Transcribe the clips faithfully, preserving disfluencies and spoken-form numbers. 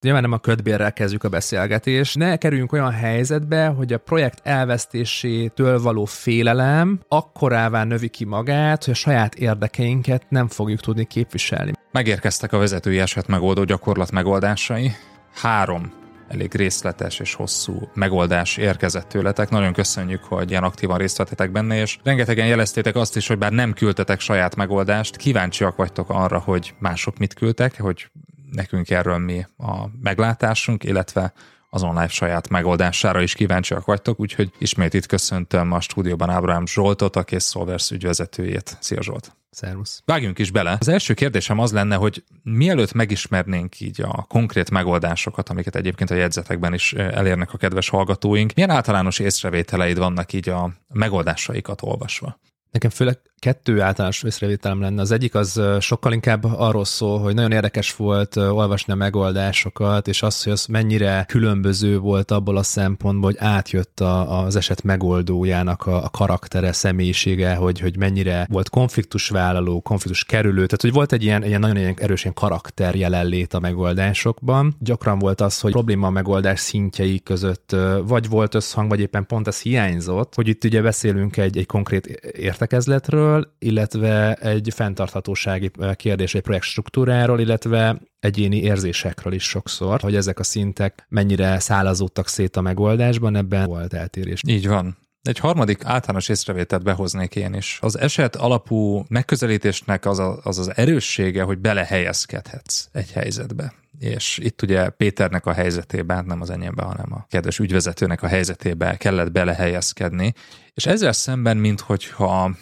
Nyilván nem a ködbérrel kezdjük a beszélgetést. Ne kerüljünk olyan helyzetbe, hogy a projekt elvesztésétől való félelem akkorává növi ki magát, hogy a saját érdekeinket nem fogjuk tudni képviselni. Megérkeztek a vezetői esetmegoldó gyakorlat megoldásai. Három elég részletes és hosszú megoldás érkezett tőletek. Nagyon köszönjük, hogy ilyen aktívan részt vettetek benne, és rengetegen jeleztétek azt is, hogy bár nem küldtetek saját megoldást, kíváncsiak vagytok arra, hogy mások mit küldtek, hogy nekünk erről mi a meglátásunk, illetve az Onlife saját megoldására is kíváncsiak vagytok, úgyhogy ismét itt köszöntöm a stúdióban Ábraham Zsoltot, a Case Solvers ügyvezetőjét. Szia Zsolt! Szervusz! Vágjunk is bele! Az első kérdésem az lenne, hogy mielőtt megismernénk így a konkrét megoldásokat, amiket egyébként a jegyzetekben is elérnek a kedves hallgatóink, milyen általános észrevételeid vannak így a megoldásaikat olvasva? Nekem főleg kettő általános észrevételem lenne. Az egyik az sokkal inkább arról szól, hogy nagyon érdekes volt olvasni a megoldásokat, és az, hogy az mennyire különböző volt abból a szempontból, hogy átjött a, az eset megoldójának a, a karaktere, személyisége, hogy, hogy mennyire volt konfliktusvállaló, konfliktuskerülő, tehát hogy volt egy ilyen, ilyen nagyon erős ilyen karakter jelenlét a megoldásokban. Gyakran volt az, hogy probléma megoldás szintjei között vagy volt összhang, vagy éppen pont ez hiányzott, hogy itt ugye beszélünk egy, egy konkrét értekezletről, illetve egy fenntarthatósági kérdés, egy projekt struktúráról, illetve egyéni érzésekről is sokszor, hogy ezek a szintek mennyire szálazódtak szét a megoldásban, ebben volt eltérés. Így van. Egy harmadik általános észrevételt behoznék én is. Az eset alapú megközelítésnek az a, az, az erőssége, hogy belehelyezkedhetsz egy helyzetbe. És itt ugye Péternek a helyzetében, nem az enyémben, hanem a kedves ügyvezetőnek a helyzetében kellett belehelyezkedni. És ezzel szemben, minthogyha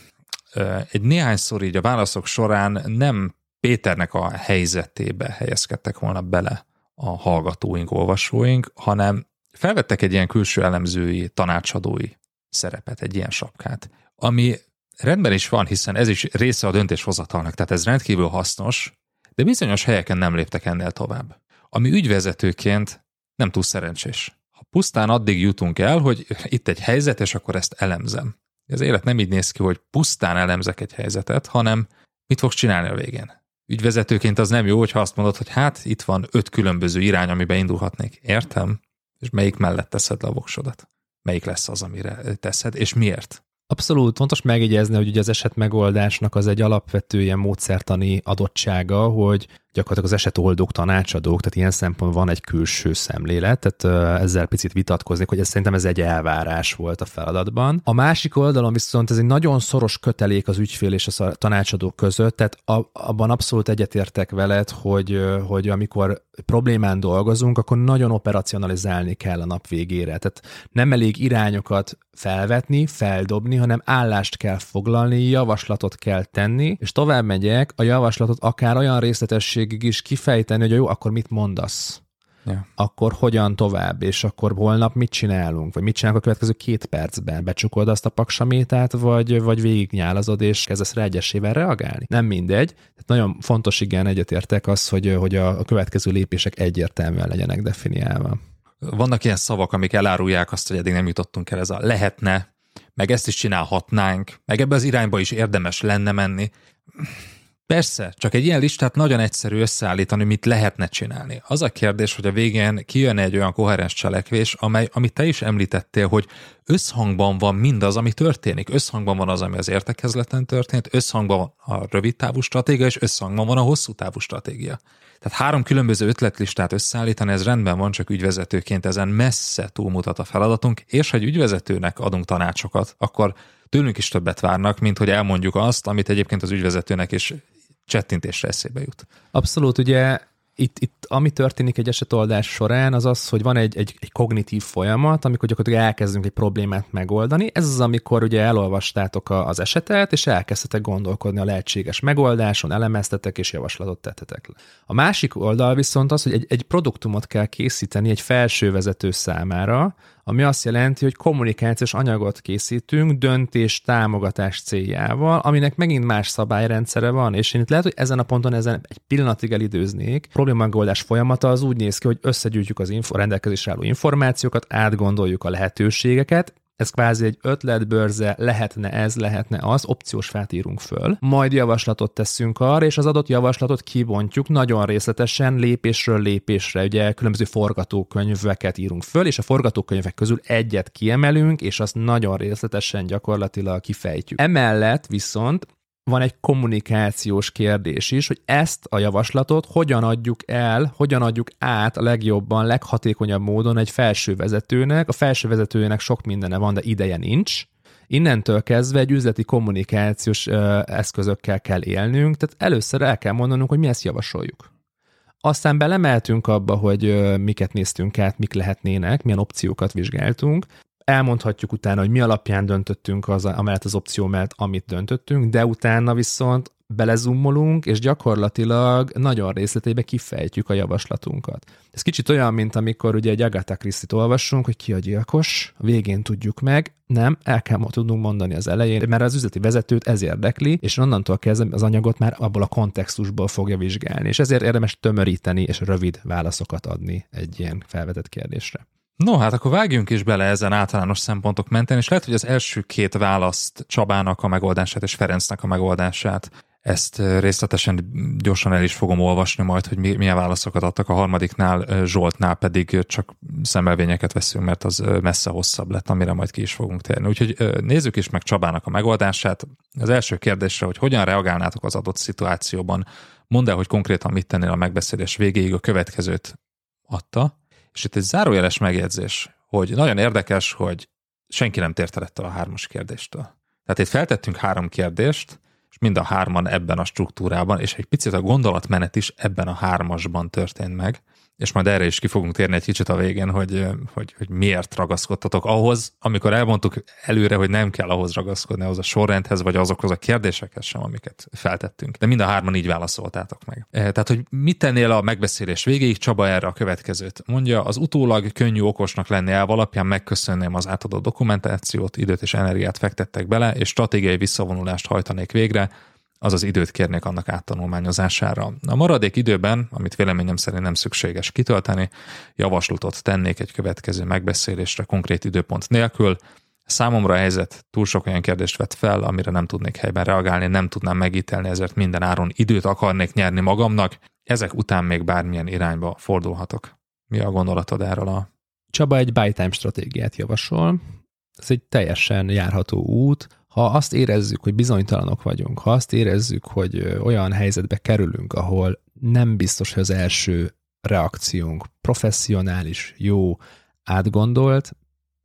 egy néhányszor így a válaszok során nem Péternek a helyzetébe helyezkedtek volna bele a hallgatóink, olvasóink, hanem felvettek egy ilyen külső elemzői, tanácsadói szerepet, egy ilyen sapkát, ami rendben is van, hiszen ez is része a döntéshozatalnak, tehát ez rendkívül hasznos, de bizonyos helyeken nem léptek ennél tovább. Ami ügyvezetőként nem túl szerencsés. Ha pusztán addig jutunk el, hogy itt egy helyzet, és akkor ezt elemzem. Az élet nem így néz ki, hogy pusztán elemzek egy helyzetet, hanem mit fogsz csinálni a végén. Ügyvezetőként az nem jó, hogyha azt mondod, hogy hát itt van öt különböző irány, amiben indulhatnék. Értem? És melyik mellett teszed le a voksodat? Melyik lesz az, amire teszed, és miért? Abszolút fontos megjegyezni, hogy ugye az esetmegoldásnak az egy alapvető ilyen módszertani adottsága, hogy gyakorlatilag az esetoldók, tanácsadók, tehát ilyen szempontból van egy külső szemlélet, tehát ezzel picit vitatkoznék, hogy ez szerintem ez egy elvárás volt a feladatban. A másik oldalon viszont ez egy nagyon szoros kötelék az ügyfél és a tanácsadó között, tehát abban abszolút egyetértek veled, hogy, hogy amikor problémán dolgozunk, akkor nagyon operacionalizálni kell a nap végére. Tehát nem elég irányokat felvetni, feldobni, hanem állást kell foglalni, javaslatot kell tenni, és tovább megyek, a javaslatot akár olyan részletesség is kifejteni, hogy jó, akkor mit mondasz? Yeah. Akkor hogyan tovább, és akkor holnap mit csinálunk, vagy mit csinálunk a következő két percben? Becsukod azt a paksamétát, vagy, vagy végignyálazod, és kezdesz rá egyesével reagálni? Nem mindegy. Tehát nagyon fontos, igen, egyetértek az, hogy, hogy a következő lépések egyértelműen legyenek definiálva. Vannak ilyen szavak, amik elárulják azt, hogy eddig nem jutottunk el, ez a lehetne, meg ezt is csinálhatnánk, meg ebbe az irányba is érdemes lenne menni. Persze, csak egy ilyen listát nagyon egyszerű összeállítani, mit lehetne csinálni. Az a kérdés, hogy a végén kijön egy olyan koherens cselekvés, amely, amit te is említettél, hogy összhangban van mindaz, ami történik. Összhangban van az, ami az értekezleten történt, összhangban van a rövidtávú stratégia, és összhangban van a hosszútávú stratégia. Tehát három különböző ötletlistát összeállítani, ez rendben van, csak ügyvezetőként ezen messze túlmutat a feladatunk, és ha egy ügyvezetőnek adunk tanácsokat, akkor tőlünk is többet várnak, mint hogy elmondjuk azt, amit egyébként az ügyvezetőnek is csettintésre eszébe jut. Abszolút, ugye itt, itt ami történik egy esetoldás során, az az, hogy van egy, egy, egy kognitív folyamat, amikor gyakorlatilag elkezdünk egy problémát megoldani. Ez az, amikor ugye elolvastátok a, az esetet, és elkezdtetek gondolkodni a lehetséges megoldáson, elemeztetek és javaslatot tettetek le. A másik oldal viszont az, hogy egy, egy produktumot kell készíteni egy felsővezető számára, ami azt jelenti, hogy kommunikációs anyagot készítünk döntés támogatás céljával, aminek megint más szabályrendszere van, és én itt lehet, hogy ezen a ponton ezen egy pillanatig elidőznék. A problémamegoldás folyamata az úgy néz ki, hogy összegyűjtjük az info, rendelkezésre álló információkat, átgondoljuk a lehetőségeket, Ez kvázi egy ötletbörze, lehetne ez, lehetne az, opciós fát írunk föl, majd javaslatot teszünk arra, és az adott javaslatot kibontjuk nagyon részletesen, lépésről lépésre, ugye különböző forgatókönyveket írunk föl, és a forgatókönyvek közül egyet kiemelünk, és azt nagyon részletesen gyakorlatilag kifejtjük. Emellett viszont van egy kommunikációs kérdés is, hogy ezt a javaslatot hogyan adjuk el, hogyan adjuk át a legjobban, leghatékonyabb módon egy felsővezetőnek. A felsővezetőjének sok mindene van, de ideje nincs. Innentől kezdve egy üzleti kommunikációs ö, eszközökkel kell élnünk, tehát először el kell mondanunk, hogy mi ezt javasoljuk. Aztán belemeltünk abba, hogy ö, miket néztünk át, mik lehetnének, milyen opciókat vizsgáltunk. Elmondhatjuk utána, hogy mi alapján döntöttünk az, amellett az opció mellett, amit döntöttünk, de utána viszont belezummolunk, és gyakorlatilag nagyon részleteibe kifejtjük a javaslatunkat. Ez kicsit olyan, mint amikor ugye egy Agatha Christie-t olvassunk, hogy ki a gyilkos, végén tudjuk meg, nem, el kell tudnunk mondani az elején, mert az üzleti vezetőt ez érdekli, és onnantól kezdve az anyagot már abból a kontextusból fogja vizsgálni, és ezért érdemes tömöríteni és rövid válaszokat adni egy ilyen felvetett kérdésre. No, hát akkor vágjunk is bele ezen általános szempontok mentén, és lehet, hogy az első két választ, Csabának a megoldását és Ferencnek a megoldását, ezt részletesen gyorsan el is fogom olvasni majd, hogy milyen válaszokat adtak. A harmadiknál, Zsoltnál pedig csak szemmelvényeket veszünk, mert az messze hosszabb lett, amire majd ki is fogunk térni. Úgyhogy nézzük is meg Csabának a megoldását. Az első kérdésre, hogy hogyan reagálnátok az adott szituációban. Mondd el, hogy konkrétan mit tennél a megbeszélés végéig, a következőt adta. És itt egy zárójeles megjegyzés, hogy nagyon érdekes, hogy senki nem tért el ettől a hármas kérdéstől. Tehát itt feltettünk három kérdést, és mind a hárman ebben a struktúrában, és egy picit a gondolatmenet is ebben a hármasban történt meg, és majd erre is ki fogunk térni egy kicsit a végén, hogy, hogy, hogy miért ragaszkodtatok ahhoz, amikor elmondtuk előre, hogy nem kell ahhoz ragaszkodni, ahhoz a sorrendhez, vagy azokhoz a kérdésekhez sem, amiket feltettünk. De mind a hárman így válaszoltátok meg. Tehát, hogy mit tennél a megbeszélés végéig, Csaba erre a következőt mondja, az utólag könnyű okosnak lenni elv alapján megköszönném az átadott dokumentációt, időt és energiát fektettek bele, és stratégiai visszavonulást hajtanék végre, azaz időt kérnék annak áttanulmányozására. A maradék időben, amit véleményem szerint nem szükséges kitölteni, javaslatot tennék egy következő megbeszélésre konkrét időpont nélkül. Számomra a helyzet túl sok olyan kérdést vett fel, amire nem tudnék helyben reagálni, nem tudnám megítelni, ezért minden áron időt akarnék nyerni magamnak. Ezek után még bármilyen irányba fordulhatok. Mi a gondolatod erről a... Csaba egy buy time stratégiát javasol. Ez egy teljesen járható út. Ha azt érezzük, hogy bizonytalanok vagyunk, ha azt érezzük, hogy olyan helyzetbe kerülünk, ahol nem biztos, hogy az első reakciónk professzionális, jó, átgondolt,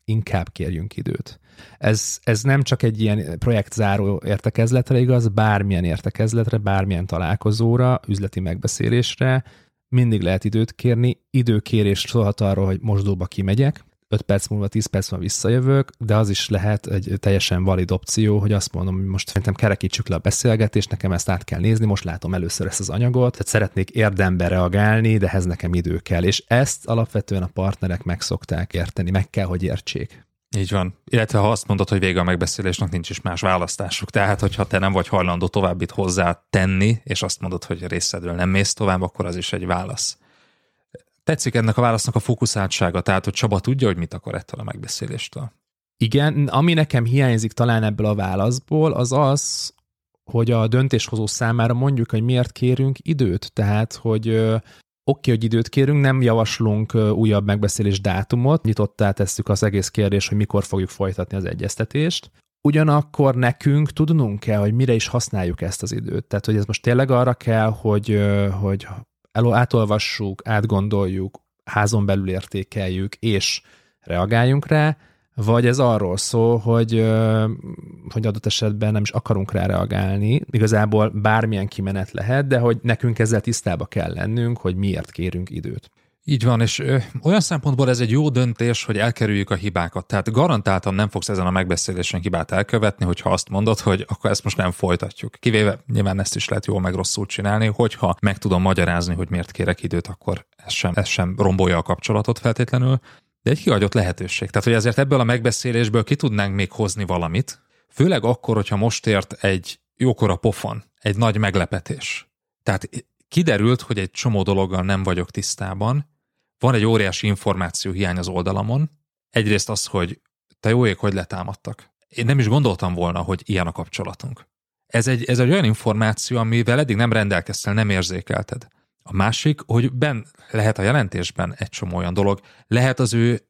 inkább kérjünk időt. Ez, ez nem csak egy ilyen projektzáró értekezletre igaz, bármilyen értekezletre, bármilyen találkozóra, üzleti megbeszélésre mindig lehet időt kérni. Időkérés szólhat arról, hogy mosdóba kimegyek, öt perc múlva, tíz perc múlva visszajövök, de az is lehet egy teljesen valid opció, hogy azt mondom, hogy most szerintem kerekítsük le a beszélgetést, nekem ezt át kell nézni, most látom először ezt az anyagot, tehát szeretnék érdemben reagálni, de ehhez nekem idő kell, és ezt alapvetően a partnerek meg szokták érteni, meg kell, hogy értsék. Így van. Illetve ha azt mondod, hogy vége a megbeszélésnek, nincs is más választásuk. Tehát, hogyha te nem vagy hajlandó tovább itt hozzá tenni, és azt mondod, hogy részedről nem mész tovább, akkor az is egy válasz. Tetszik ennek a válasznak a fókuszáltsága, tehát hogy Csaba tudja, hogy mit akar ettől a megbeszéléstől. Igen, ami nekem hiányzik talán ebből a válaszból, az az, hogy a döntéshozó számára mondjuk, hogy miért kérünk időt, tehát hogy oké, okay, hogy időt kérünk, nem javaslunk újabb megbeszélés dátumot, nyitottá tesszük az egész kérdést, hogy mikor fogjuk folytatni az egyeztetést. Ugyanakkor nekünk tudnunk kell, hogy mire is használjuk ezt az időt, tehát hogy ez most tényleg arra kell, hogy... hogy elő átolvassuk, átgondoljuk, házon belül értékeljük, és reagáljunk rá, vagy ez arról szól, hogy, hogy adott esetben nem is akarunk rá reagálni. Igazából bármilyen kimenet lehet, de hogy nekünk ezzel tisztába kell lennünk, hogy miért kérünk időt. Így van, és olyan szempontból ez egy jó döntés, hogy elkerüljük a hibákat. Tehát garantáltan nem fogsz ezen a megbeszélésen hibát elkövetni, hogyha azt mondod, hogy akkor ezt most nem folytatjuk. Kivéve nyilván ezt is lehet jól meg rosszul csinálni, hogyha meg tudom magyarázni, hogy miért kérek időt, akkor ez sem, ez sem rombolja a kapcsolatot feltétlenül, de egy kihagyott lehetőség. Tehát, hogy ezért ebből a megbeszélésből ki tudnánk még hozni valamit, főleg akkor, hogyha most ért egy jókora pofon, egy nagy meglepetés. Tehát kiderült, hogy egy csomó dologgal nem vagyok tisztában, van egy óriási információhiány az oldalamon. Egyrészt az, hogy te jó ég, hogy letámadtak. Én nem is gondoltam volna, hogy ilyen a kapcsolatunk. Ez egy, ez egy olyan információ, amivel eddig nem rendelkeztél, nem érzékelted. A másik, hogy ben lehet a jelentésben egy csomó olyan dolog, lehet az ő,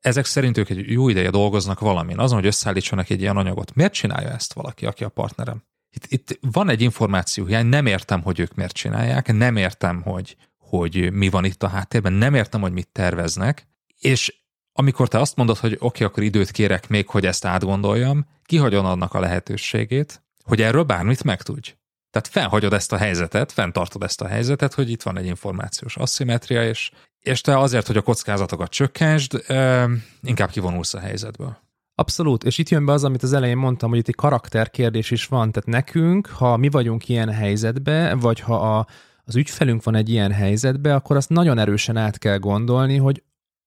ezek szerint ők egy jó ideje dolgoznak valamin, azon, hogy összeállítsanak egy ilyen anyagot. Miért csinálja ezt valaki, aki a partnerem? Itt, itt van egy információhiány, nem értem, hogy ők miért csinálják, nem értem, hogy, hogy mi van itt a háttérben, nem értem, hogy mit terveznek, és amikor te azt mondod, hogy oké, okay, akkor időt kérek még, hogy ezt átgondoljam, kihagyod annak a lehetőségét, hogy erről bármit megtudj. Tehát fennhagyod ezt a helyzetet, fenntartod ezt a helyzetet, hogy itt van egy információs asszimetria, és, és te azért, hogy a kockázatokat csökkentsd, inkább kivonulsz a helyzetből. Abszolút, és itt jön be az, amit az elején mondtam, hogy itt egy karakterkérdés is van, tehát nekünk, ha mi vagyunk ilyen helyzetben, vagy ha a, az ügyfelünk van egy ilyen helyzetben, akkor azt nagyon erősen át kell gondolni, hogy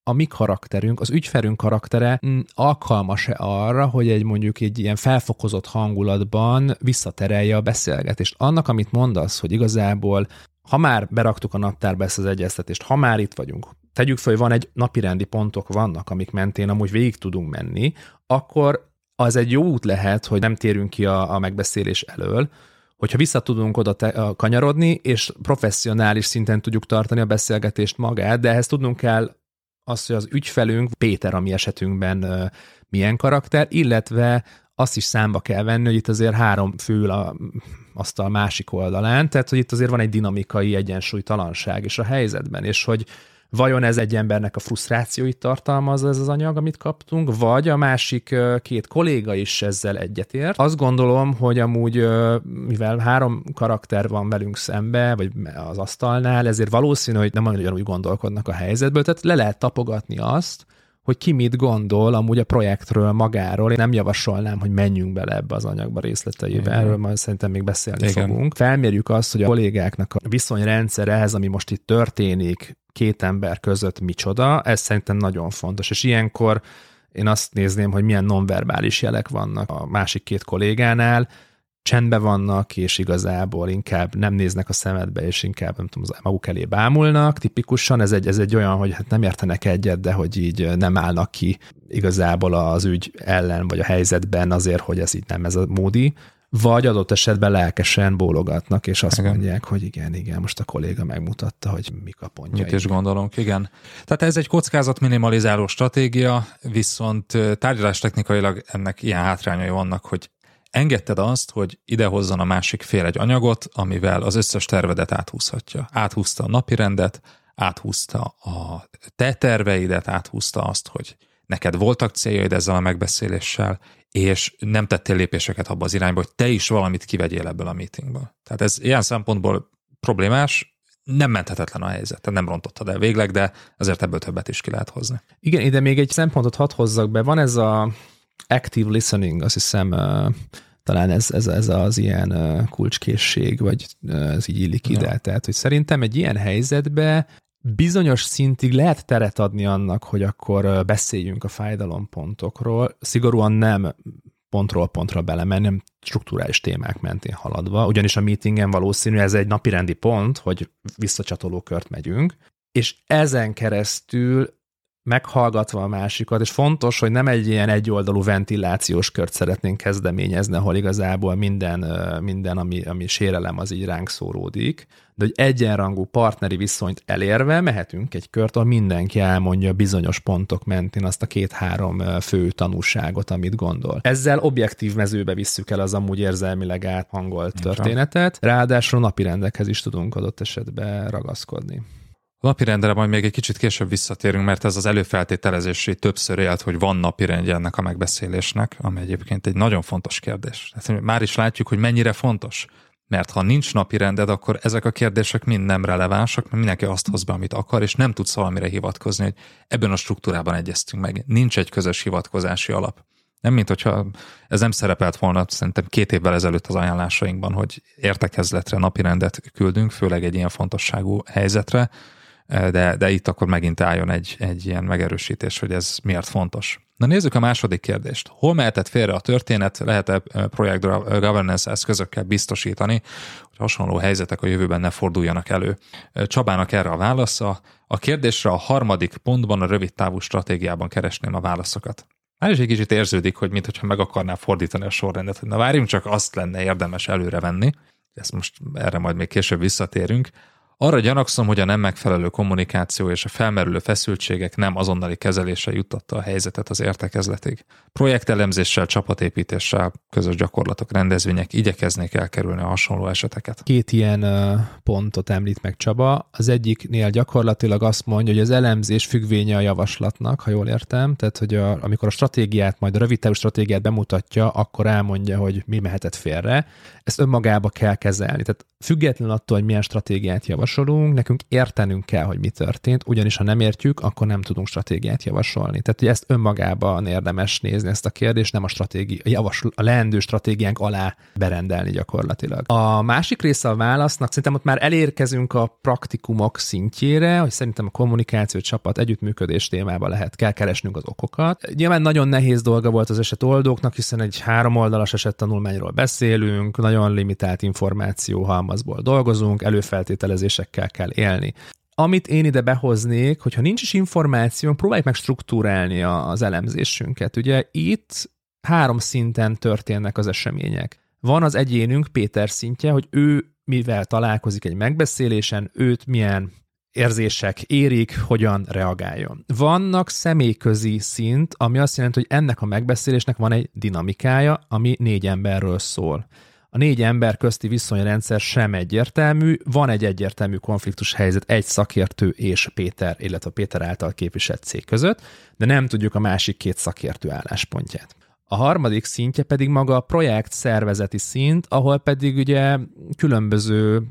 a mi karakterünk, az ügyfelünk karaktere alkalmas-e arra, hogy egy mondjuk egy ilyen felfokozott hangulatban visszaterelje a beszélgetést. Annak, amit mondasz, hogy igazából, ha már beraktuk a naptárba ezt az egyeztetést, ha már itt vagyunk, tegyük fel, hogy van egy napirendi pontok vannak, amik mentén amúgy végig tudunk menni, akkor az egy jó út lehet, hogy nem térünk ki a, a megbeszélés elől, hogyha vissza tudunk oda te- kanyarodni, és professzionális szinten tudjuk tartani a beszélgetést magát, de ehhez tudnunk kell az, hogy az ügyfelünk, Péter a mi esetünkben milyen karakter, illetve azt is számba kell venni, hogy itt azért három fő a asztal másik oldalán, tehát hogy itt azért van egy dinamikai egyensúlytalanság is a helyzetben, és hogy vajon ez egy embernek a frusztrációit tartalmaz ez az anyag, amit kaptunk, vagy a másik két kolléga is ezzel egyetért. Azt gondolom, hogy amúgy, mivel három karakter van velünk szembe, vagy az asztalnál, ezért valószínű, hogy nem olyan úgy gondolkodnak a helyzetből, tehát le lehet tapogatni azt, hogy ki mit gondol amúgy a projektről, magáról. Én nem javasolnám, hogy menjünk bele ebbe az anyagba részleteivel, erről majd szerintem még beszélni Igen. fogunk. Felmérjük azt, hogy a kollégáknak a viszonyrendszere ehhez, ami most itt történik, két ember között micsoda, ez szerintem nagyon fontos, és ilyenkor én azt nézném, hogy milyen nonverbális jelek vannak a másik két kollégánál, csendben vannak, és igazából inkább nem néznek a szemedbe, és inkább nem tudom, maguk elé bámulnak. Tipikusan ez egy, ez egy olyan, hogy hát nem értenek egyet, de hogy így nem állnak ki igazából az ügy ellen, vagy a helyzetben azért, hogy ez így nem ez a módi, vagy adott esetben lelkesen bólogatnak, és azt igen. mondják, hogy igen, igen, most a kolléga megmutatta, hogy mik a pontjaik. Mit is gondolunk, igen. Tehát ez egy kockázat minimalizáló stratégia, viszont tárgyalástechnikailag ennek ilyen hátrányai vannak, hogy engedted azt, hogy idehozzon a másik fél egy anyagot, amivel az összes tervedet áthúzhatja. Áthúzta a napirendet, áthúzta a te terveidet, áthúzta azt, hogy neked voltak céljaid ezzel a megbeszéléssel, és nem tettél lépéseket abba az irányba, hogy te is valamit kivegyél ebből a meetingből. Tehát ez ilyen szempontból problémás, nem menthetetlen a helyzet, nem rontottad el végleg, de azért ebből többet is ki lehet hozni. Igen, ide még egy szempontot hadd hozzak be, van ez a active listening, azt hiszem talán ez, ez, ez az ilyen kulcskészség, vagy ez így illik ide, ja. Tehát hogy szerintem egy ilyen helyzetben bizonyos szintig lehet teret adni annak, hogy akkor beszéljünk a fájdalompontokról, szigorúan nem pontról pontra belemenni, nem strukturális témák mentén haladva, ugyanis a meetingen valószínű ez egy napirendi pont, hogy visszacsatoló kört megyünk, és ezen keresztül meghallgatva a másikat, és fontos, hogy nem egy ilyen egyoldalú ventilációs kört szeretnénk kezdeményezni, ahol igazából minden, minden ami, ami sérelem, az így ránk szóródik, de hogy egyenrangú partneri viszonyt elérve mehetünk egy kört, ahol mindenki elmondja bizonyos pontok mentén azt a két-három fő tanúságot, amit gondol. Ezzel objektív mezőbe visszük el az amúgy érzelmileg áthangolt történetet, ráadásul napirendekhez is tudunk adott esetben ragaszkodni. A napirendre majd még egy kicsit később visszatérünk, mert ez az előfeltételezési többször élt, hogy van napirendje ennek a megbeszélésnek, ami egyébként egy nagyon fontos kérdés. Hát már is látjuk, hogy mennyire fontos, mert ha nincs napirended, akkor ezek a kérdések mind nem relevánsak, mert mindenki azt hoz be, amit akar, és nem tudsz valamire hivatkozni, hogy ebben a struktúrában egyeztünk meg. Nincs egy közös hivatkozási alap. Nem, mint hogyha ez nem szerepelt volna, szerintem két évvel ezelőtt az ajánlásainkban, hogy értekezletre napirendet küldünk, főleg egy ilyen fontosságú helyzetre, De, de itt akkor megint álljon egy, egy ilyen megerősítés, hogy ez miért fontos. Na nézzük a második kérdést. Hol mehetett félre a történet, lehet-e projekt governance eszközökkel biztosítani, hogy hasonló helyzetek a jövőben ne forduljanak elő? Csabának erre a válasza. A kérdésre a harmadik pontban, a rövidtávú stratégiában keresném a válaszokat. már is egy kicsit érződik, hogy mintha meg akarná fordítani a sorrendet, hogy na várjunk, csak azt lenne érdemes előrevenni, ezt most erre majd még később visszatérünk. Arra gyanakszom, hogy a nem megfelelő kommunikáció és a felmerülő feszültségek nem azonnali kezelése juttatta a helyzetet az értekezletig. Projektelemzéssel, csapatépítéssel, közös gyakorlatok, rendezvények igyekeznék elkerülni a hasonló eseteket. Két ilyen pontot említ meg Csaba. Az egyiknél gyakorlatilag azt mondja, hogy az elemzés függvénye a javaslatnak, ha jól értem, tehát hogy a, amikor a stratégiát, majd a rövid távú stratégiát bemutatja, akkor elmondja, hogy mi mehetett félre. Ezt önmagába kell kezelni. Tehát függetlenül attól, hogy milyen stratégiát javasolunk, nekünk értenünk kell, hogy mi történt, ugyanis ha nem értjük, akkor nem tudunk stratégiát javasolni. Tehát, hogy ezt önmagában érdemes nézni, ezt a kérdést, nem a, stratégi, a, javasol, a leendő stratégiánk alá berendelni gyakorlatilag. A másik része a válasznak, szerintem ott már elérkezünk a praktikumok szintjére, hogy szerintem a kommunikáció csapat együttműködés témába lehet, kell keresnünk az okokat. Nyilván nagyon nehéz dolga volt az esetoldóknak, hiszen egy három oldalas esettanulmányról beszélünk, nagyon limitált információ halmazból dolgozunk, előfeltételezésekkel kell élni. Amit én ide behoznék, hogyha nincs is információ, próbáljuk meg struktúrálni az elemzésünket. Ugye itt három szinten történnek az események. Van az egyénünk, Péter szintje, hogy ő mivel találkozik egy megbeszélésen, őt milyen érzések érik, hogyan reagáljon. Vannak személyközi szint, ami azt jelenti, hogy ennek a megbeszélésnek van egy dinamikája, ami négy emberről szól. A négy ember közti viszonyrendszer sem egyértelmű, van egy egyértelmű konfliktus helyzet egy szakértő és Péter, illetve Péter által képviselt cég között, de nem tudjuk a másik két szakértő álláspontját. A harmadik szintje pedig maga a projekt szervezeti szint, ahol pedig ugye különböző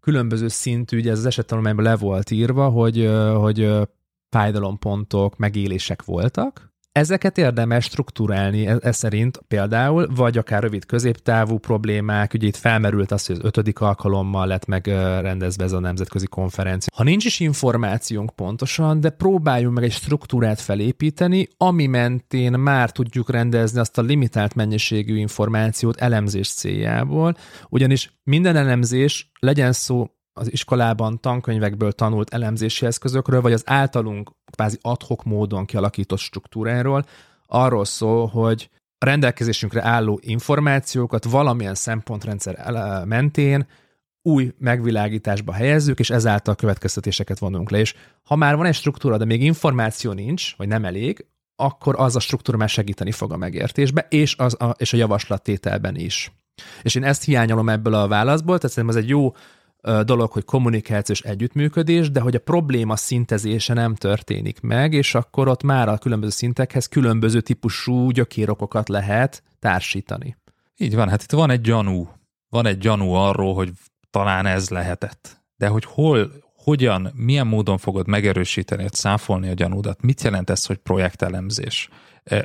különböző szintű, ugye ez az esettanulmányban le volt írva, hogy, hogy fájdalompontok, megélések voltak. Ezeket érdemes strukturálni e szerint például, vagy akár rövid középtávú problémák, ugye itt felmerült az, hogy az ötödik alkalommal lett megrendezve ez a nemzetközi konferencia. Ha nincs is információnk pontosan, de próbáljunk meg egy struktúrát felépíteni, ami mentén már tudjuk rendezni azt a limitált mennyiségű információt elemzés céljából, ugyanis minden elemzés, legyen szó az iskolában tankönyvekből tanult elemzési eszközökről, vagy az általunk kvázi ad-hoc módon kialakított struktúráról, arról szól, hogy a rendelkezésünkre álló információkat valamilyen szempontrendszer mentén új megvilágításba helyezzük, és ezáltal következtetéseket vonunk le. És ha már van egy struktúra, de még információ nincs, vagy nem elég, akkor az a struktúra már segíteni fog a megértésbe, és, az a, és a javaslattételben is. És én ezt hiányolom ebből a válaszból, tehát szerintem ez egy jó dolog, hogy kommunikációs együttműködés, de hogy a probléma szintezése nem történik meg, és akkor ott már a különböző szintekhez különböző típusú gyökérokokat lehet társítani. Így van, hát itt van egy gyanú. Van egy gyanú arról, hogy talán ez lehetett. De hogy hol, hogyan, milyen módon fogod megerősíteni, hogy száfolni a gyanúdat? Mit jelent ez, hogy projektelemzés?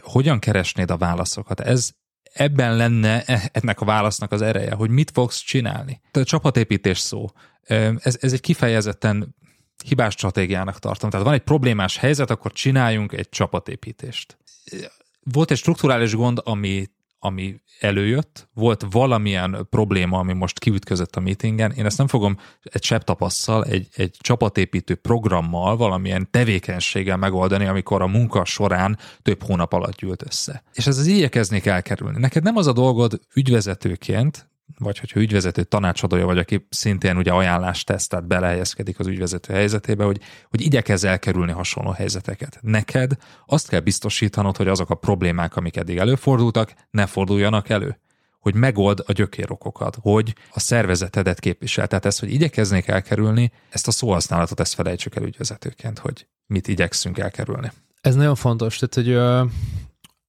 Hogyan keresnéd a válaszokat? Ez ebben lenne ennek a válasznak az ereje, hogy mit fogsz csinálni. A csapatépítés szó, ez, ez egy kifejezetten hibás stratégiának tartom. Tehát van egy problémás helyzet, akkor csináljunk egy csapatépítést. Volt egy strukturális gond, ami, ami előjött, volt valamilyen probléma, ami most kiütközött a meetingen. Én ezt nem fogom egy sebtapasszal, egy, egy csapatépítő programmal, valamilyen tevékenységgel megoldani, amikor a munka során több hónap alatt gyűlt össze. És ez az igyekeznék elkerülni. Neked nem az a dolgod ügyvezetőként, vagy hogyha ügyvezető tanácsadója vagy, aki szintén ugye ajánlást tesz, tehát belehelyezkedik az ügyvezető helyzetébe, hogy, hogy igyekezz elkerülni hasonló helyzeteket. Neked azt kell biztosítanod, hogy azok a problémák, amik eddig előfordultak, ne forduljanak elő. Hogy megold a gyökérokokat, hogy a szervezetedet képvisel. Tehát ezt, hogy igyekeznék elkerülni, ezt a szóhasználatot, ezt felejtsük el ügyvezetőként, hogy mit igyekszünk elkerülni. Ez nagyon fontos, tehát hogy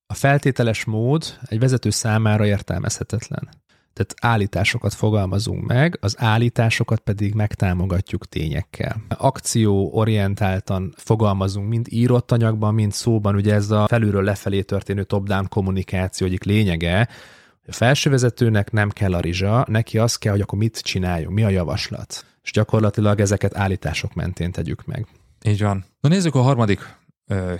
a feltételes mód egy vezető számára értelmezhetetlen. Tehát állításokat fogalmazunk meg, az állításokat pedig megtámogatjuk tényekkel. Akcióorientáltan fogalmazunk, mind írott anyagban, mind szóban, ugye ez a felülről lefelé történő top-down kommunikáció egyik lényege. A felsővezetőnek nem kell a rizsa, neki az kell, hogy akkor mit csináljunk, mi a javaslat. És gyakorlatilag ezeket állítások mentén tegyük meg. Így van. Na nézzük a harmadik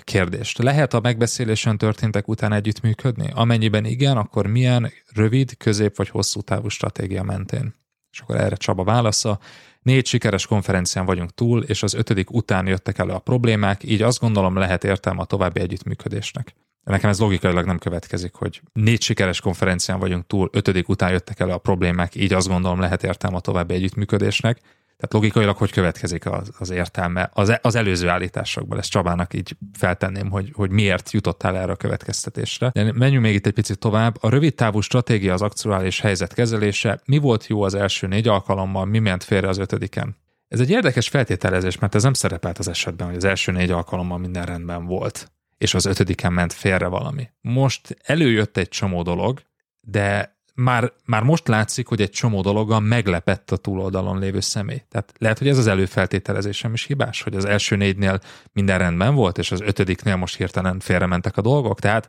kérdést. Lehet a megbeszélésen történtek után együttműködni? Amennyiben igen, akkor milyen rövid, közép vagy hosszú távú stratégia mentén? És akkor erre Csaba válasza. Négy sikeres konferencián vagyunk túl, és az ötödik után jöttek elő a problémák, így azt gondolom lehet értelme a további együttműködésnek. Nekem ez logikailag nem következik, hogy négy sikeres konferencián vagyunk túl, ötödik után jöttek el a problémák, így azt gondolom lehet értelme a további együttműködésnek. Tehát logikailag hogy következik az, az értelme az, az előző állításokból? Ezt Csabának így feltenném, hogy, hogy miért jutottál erre a következtetésre. De menjünk még itt egy picit tovább. A rövidtávú stratégia az aktuális helyzet kezelése. Mi volt jó az első négy alkalommal, mi ment félre az ötödiken? Ez egy érdekes feltételezés, mert ez nem szerepelt az esetben, hogy az első négy alkalommal minden rendben volt, és az ötödiken ment félre valami. Most előjött egy csomó dolog, de már, már most látszik, hogy egy csomó dologgal meglepett a túloldalon lévő személy. Tehát lehet, hogy ez az előfeltételezésem is hibás, hogy az első négynél minden rendben volt, és az ötödiknél most hirtelen félrementek a dolgok, tehát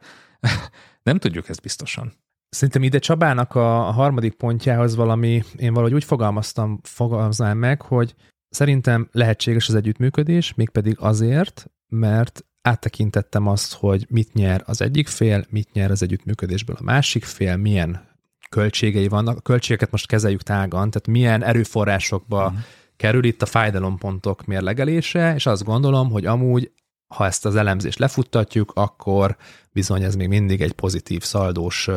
nem tudjuk ezt biztosan. Szerintem ide Csabának a, a harmadik pontjához valami, én valahogy úgy fogalmaztam, fogalmaznám meg, hogy szerintem lehetséges az együttműködés, mégpedig azért, mert áttekintettem azt, hogy mit nyer az egyik fél, mit nyer az együttműködésből a másik fél, milyen költségei vannak. A költségeket most kezeljük tágan, tehát milyen erőforrásokba mm. kerül itt a fájdalompontok mérlegelése, és azt gondolom, hogy amúgy, ha ezt az elemzést lefuttatjuk, akkor bizony ez még mindig egy pozitív, szaldós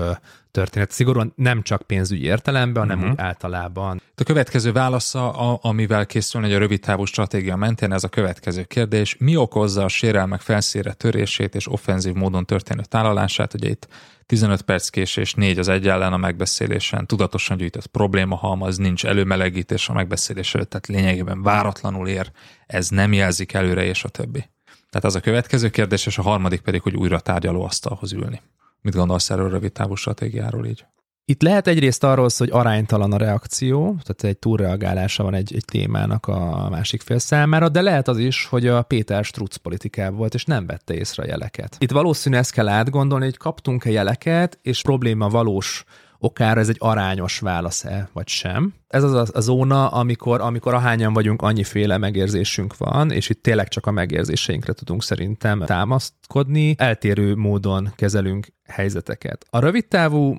történet. Szigorúan nem csak pénzügyi értelemben, hanem uh-huh. úgy általában. A következő válasza, a, amivel készülni egy rövidtávú stratégia mentén, ez a következő kérdés. Mi okozza a sérelmek felszínre törését és offenzív módon történő tálalását? Ugye itt tizenöt perc késés, négy az egy ellen a megbeszélésen, tudatosan gyűjtött problémahalmaz, nincs előmelegítés a megbeszélés előtt, tehát lényegében váratlanul ér, ez nem jelzik előre, és a többi. Tehát az a következő kérdés, és a harmadik pedig, hogy újra tárgyaló asztalhoz ülni. Mit gondolsz erről a rövidtávú stratégiáról így? Itt lehet egyrészt arról szó, hogy aránytalan a reakció, tehát egy túlreagálása van egy, egy témának a másik fél számára, de lehet az is, hogy a Péter Struc politikában volt, és nem vette észre a jeleket. Itt valószínűleg ezt kell átgondolni, hogy kaptunk-e jeleket, és probléma valós okára ez egy arányos válasz-e, vagy sem. Ez az a zóna, amikor, amikor ahányan vagyunk, annyiféle megérzésünk van, és itt tényleg csak a megérzéseinkre tudunk szerintem támaszkodni, eltérő módon kezelünk helyzeteket. A rövidtávú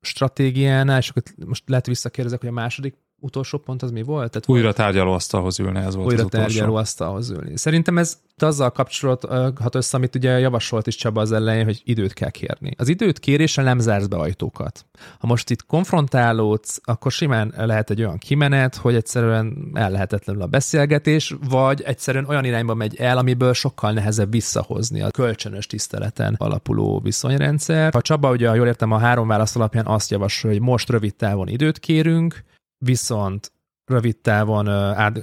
stratégiánál, és most lehet visszakérdezek, hogy a második utolsó pont az mi volt? Tehát újra tárgyalóasztalhoz ülni, ez volt az utolsó. Újra tárgyalóasztalhoz ülni. Szerintem ez azzal kapcsolódhat össze, amit ugye javasolt is Csaba az elején, hogy időt kell kérni. Az időt kéréssel nem zársz be ajtókat. Ha most itt konfrontálódsz, akkor simán lehet egy olyan kimenet, hogy egyszerűen ellehetetlenül a beszélgetés, vagy egyszerűen olyan irányba megy el, amiből sokkal nehezebb visszahozni a kölcsönös tiszteleten alapuló viszonyrendszer. Ha Csaba, ugye, ha jól értem, a három válasz alapján azt javasol, hogy most rövid távon időt kérünk, viszont rövid távon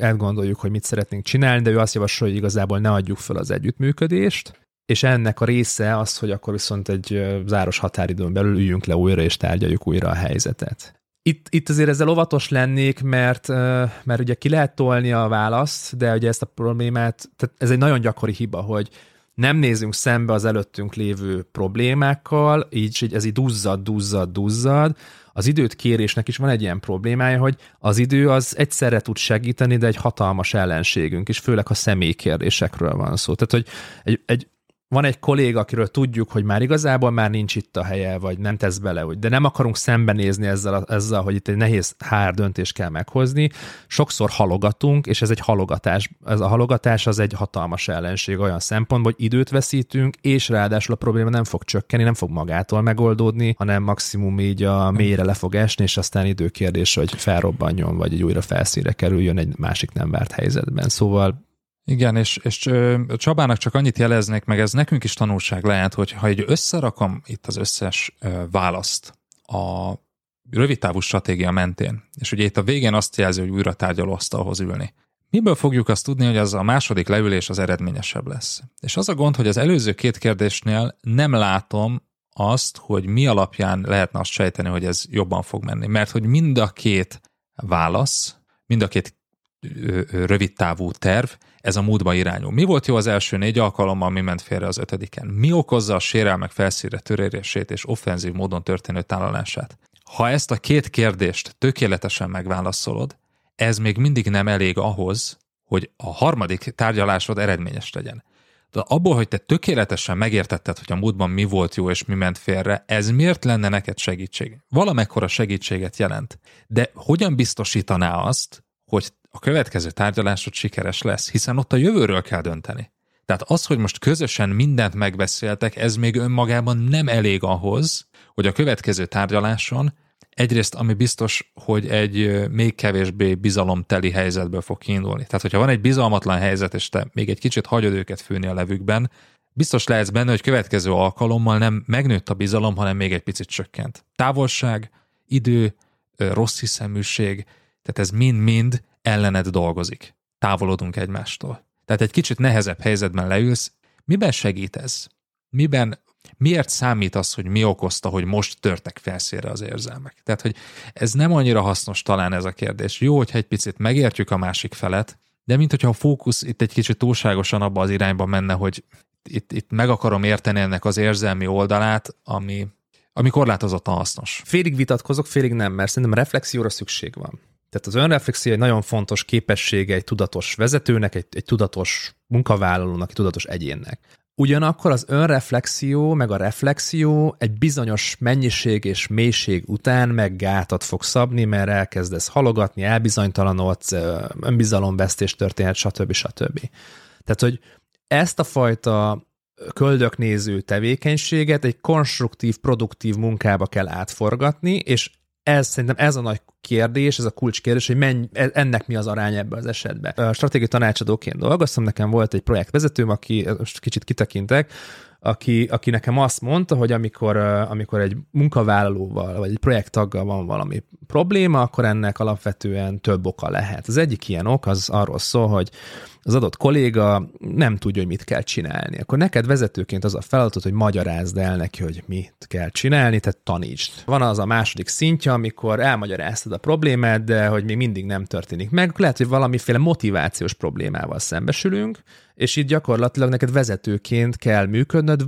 átgondoljuk, hogy mit szeretnénk csinálni, de ő azt javasolja, hogy igazából ne adjuk fel az együttműködést, és ennek a része az, hogy akkor viszont egy záros határidőn belül üljünk le újra, és tárgyaljuk újra a helyzetet. Itt, itt azért ezzel óvatos lennék, mert, mert ugye ki lehet tolni a választ, de ugye ezt a problémát, tehát ez egy nagyon gyakori hiba, hogy nem nézünk szembe az előttünk lévő problémákkal, így ez így duzzad, duzzad, duzzad. Az időt kérésnek is van egy ilyen problémája, hogy az idő az egyszerre tud segíteni, de egy hatalmas ellenségünk is, főleg ha személykérdésekről van szó. Tehát, hogy egy, egy, van egy kolléga, akiről tudjuk, hogy már igazából már nincs itt a helye, vagy nem tesz bele, de nem akarunk szembenézni ezzel, ezzel, hogy itt egy nehéz há er döntést kell meghozni. Sokszor halogatunk, és ez egy halogatás. Ez a halogatás az egy hatalmas ellenség olyan szempontból, hogy időt veszítünk, és ráadásul a probléma nem fog csökkenni, nem fog magától megoldódni, hanem maximum így a mélyre le fog esni, és aztán időkérdés, hogy felrobbanjon, vagy egy újra felszínre kerüljön egy másik nem várt helyzetben. Szóval igen, és, és Csabának csak annyit jeleznék, meg ez nekünk is tanulság lehet, hogy ha így összerakom itt az összes választ a rövidtávú stratégia mentén, és ugye itt a végén azt jelzi, hogy újra tárgyalóasztalhoz ülni. Miből fogjuk azt tudni, hogy az a második leülés az eredményesebb lesz? És az a gond, hogy az előző két kérdésnél nem látom azt, hogy mi alapján lehetne azt sejteni, hogy ez jobban fog menni. Mert hogy mind a két válasz, mind a két rövidtávú terv, ez a múltba irányul. Mi volt jó az első négy alkalommal, mi ment félre az ötödiken? Mi okozza a sérelmek felszínre törését és offenzív módon történő tálalását? Ha ezt a két kérdést tökéletesen megválaszolod, ez még mindig nem elég ahhoz, hogy a harmadik tárgyalásod eredményes legyen. De abból, hogy te tökéletesen megértetted, hogy a múltban mi volt jó és mi ment félre, ez miért lenne neked segítség? Valamekkora segítséget jelent. De hogyan biztosítaná azt, hogy a következő tárgyalásod sikeres lesz, hiszen ott a jövőről kell dönteni. Tehát az, hogy most közösen mindent megbeszéltek, ez még önmagában nem elég ahhoz, hogy a következő tárgyaláson egyrészt, ami biztos, hogy egy még kevésbé bizalomteli helyzetből fog kiindulni. Tehát, hogyha van egy bizalmatlan helyzet, és te még egy kicsit hagyod őket főni a levükben, biztos lehetsz benne, hogy következő alkalommal nem megnőtt a bizalom, hanem még egy picit csökkent. Távolság, idő, rossz hiszeműség, tehát ez mind-mind ellened dolgozik. Távolodunk egymástól. Tehát egy kicsit nehezebb helyzetben leülsz. Miben segít ez? Miben, miért számít az, hogy mi okozta, hogy most törtek felszínre az érzelmek? Tehát, hogy ez nem annyira hasznos talán ez a kérdés. Jó, hogyha egy picit megértjük a másik felet, de mint hogyha a fókusz itt egy kicsit túlságosan abba az irányba menne, hogy itt, itt meg akarom érteni ennek az érzelmi oldalát, ami, ami korlátozottan hasznos. Félig vitatkozok, félig nem, mert szerintem reflexióra szükség van. Tehát az önreflexió egy nagyon fontos képessége egy tudatos vezetőnek, egy, egy tudatos munkavállalónak, egy tudatos egyénnek. Ugyanakkor az önreflexió, meg a reflexió egy bizonyos mennyiség és mélység után meg gátat fog szabni, mert elkezdesz halogatni, elbizonytalanodsz, önbizalomvesztés történhet, stb. stb. Tehát, hogy ezt a fajta köldöknéző tevékenységet egy konstruktív, produktív munkába kell átforgatni, és ez szerintem ez a nagy kérdés, ez a kulcskérdés, hogy menj, ennek mi az arány ebben az esetben. A stratégiai tanácsadóként dolgoztam, nekem volt egy projektvezetőm, aki, most kicsit kitekintek, aki, aki nekem azt mondta, hogy amikor, amikor egy munkavállalóval, vagy egy projekttaggal van valami probléma, akkor ennek alapvetően több oka lehet. Az egyik ilyen ok az arról szól, hogy az adott kolléga nem tudja, hogy mit kell csinálni. Akkor neked vezetőként az a feladatod, hogy magyarázd el neki, hogy mit kell csinálni, tehát tanítsd. Van az a második szintje, amikor elmagyaráztad a problémát, de hogy még mindig nem történik meg, lehet, hogy valamiféle motivációs problémával szembesülünk, és itt gyakorlatilag neked vezetőként kell működnöd,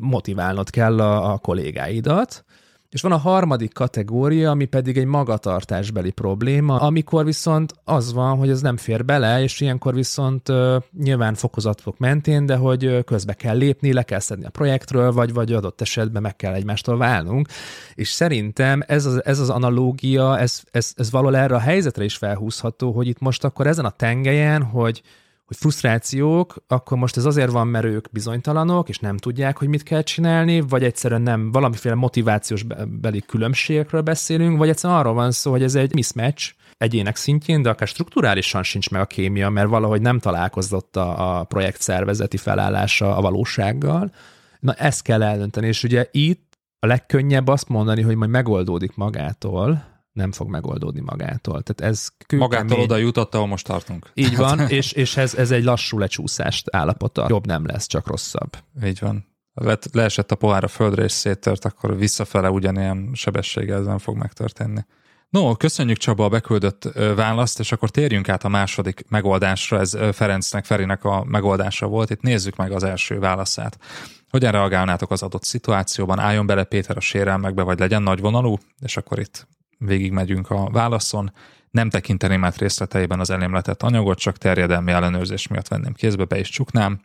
motiválnod kell a, a kollégáidat. És van a harmadik kategória, ami pedig egy magatartásbeli probléma, amikor viszont az van, hogy ez nem fér bele, és ilyenkor viszont uh, nyilván fokozatok mentén, de hogy uh, közbe kell lépni, le kell szedni a projektről, vagy, vagy adott esetben meg kell egymástól válnunk. És szerintem ez az, ez az analógia, ez, ez, ez valahol erre a helyzetre is felhúzható, hogy itt most akkor ezen a tengelyen, hogy hogy frusztrációk, akkor most ez azért van, mert ők bizonytalanok, és nem tudják, hogy mit kell csinálni, vagy egyszerűen nem valamiféle motivációs beli különbségekről beszélünk, vagy egyszerűen arról van szó, hogy ez egy mismatch egyének szintjén, de akár strukturálisan sincs meg a kémia, mert valahogy nem találkozott a, a projekt szervezeti felállása a valósággal. Na, ezt kell eldönteni, és ugye itt a legkönnyebb azt mondani, hogy majd megoldódik magától, nem fog megoldódni magától. Tehát ez kőkemény. Magától oda jutott, ahol most tartunk. Így van, és, és ez, ez egy lassú lecsúszást állapota. Jobb nem lesz, csak rosszabb. Így van. Le, leesett a pohár a földre, és széttört, akkor visszafele ugyanilyen sebességgel ez nem fog megtörténni. No, köszönjük Csaba a beküldött választ, és akkor térjünk át a második megoldásra. Ez Ferencnek, Ferinek a megoldása volt. Itt nézzük meg az első válaszát. Hogyan reagálnátok az adott szituációban? Álljon bele Péter a sérelmekbe, vagy legyen nagyvonalú? És akkor itt végigmegyünk a válaszon. Nem tekinteném át részleteiben az elémletett anyagot, csak terjedelmi ellenőrzés miatt venném kézbe, be is csuknám.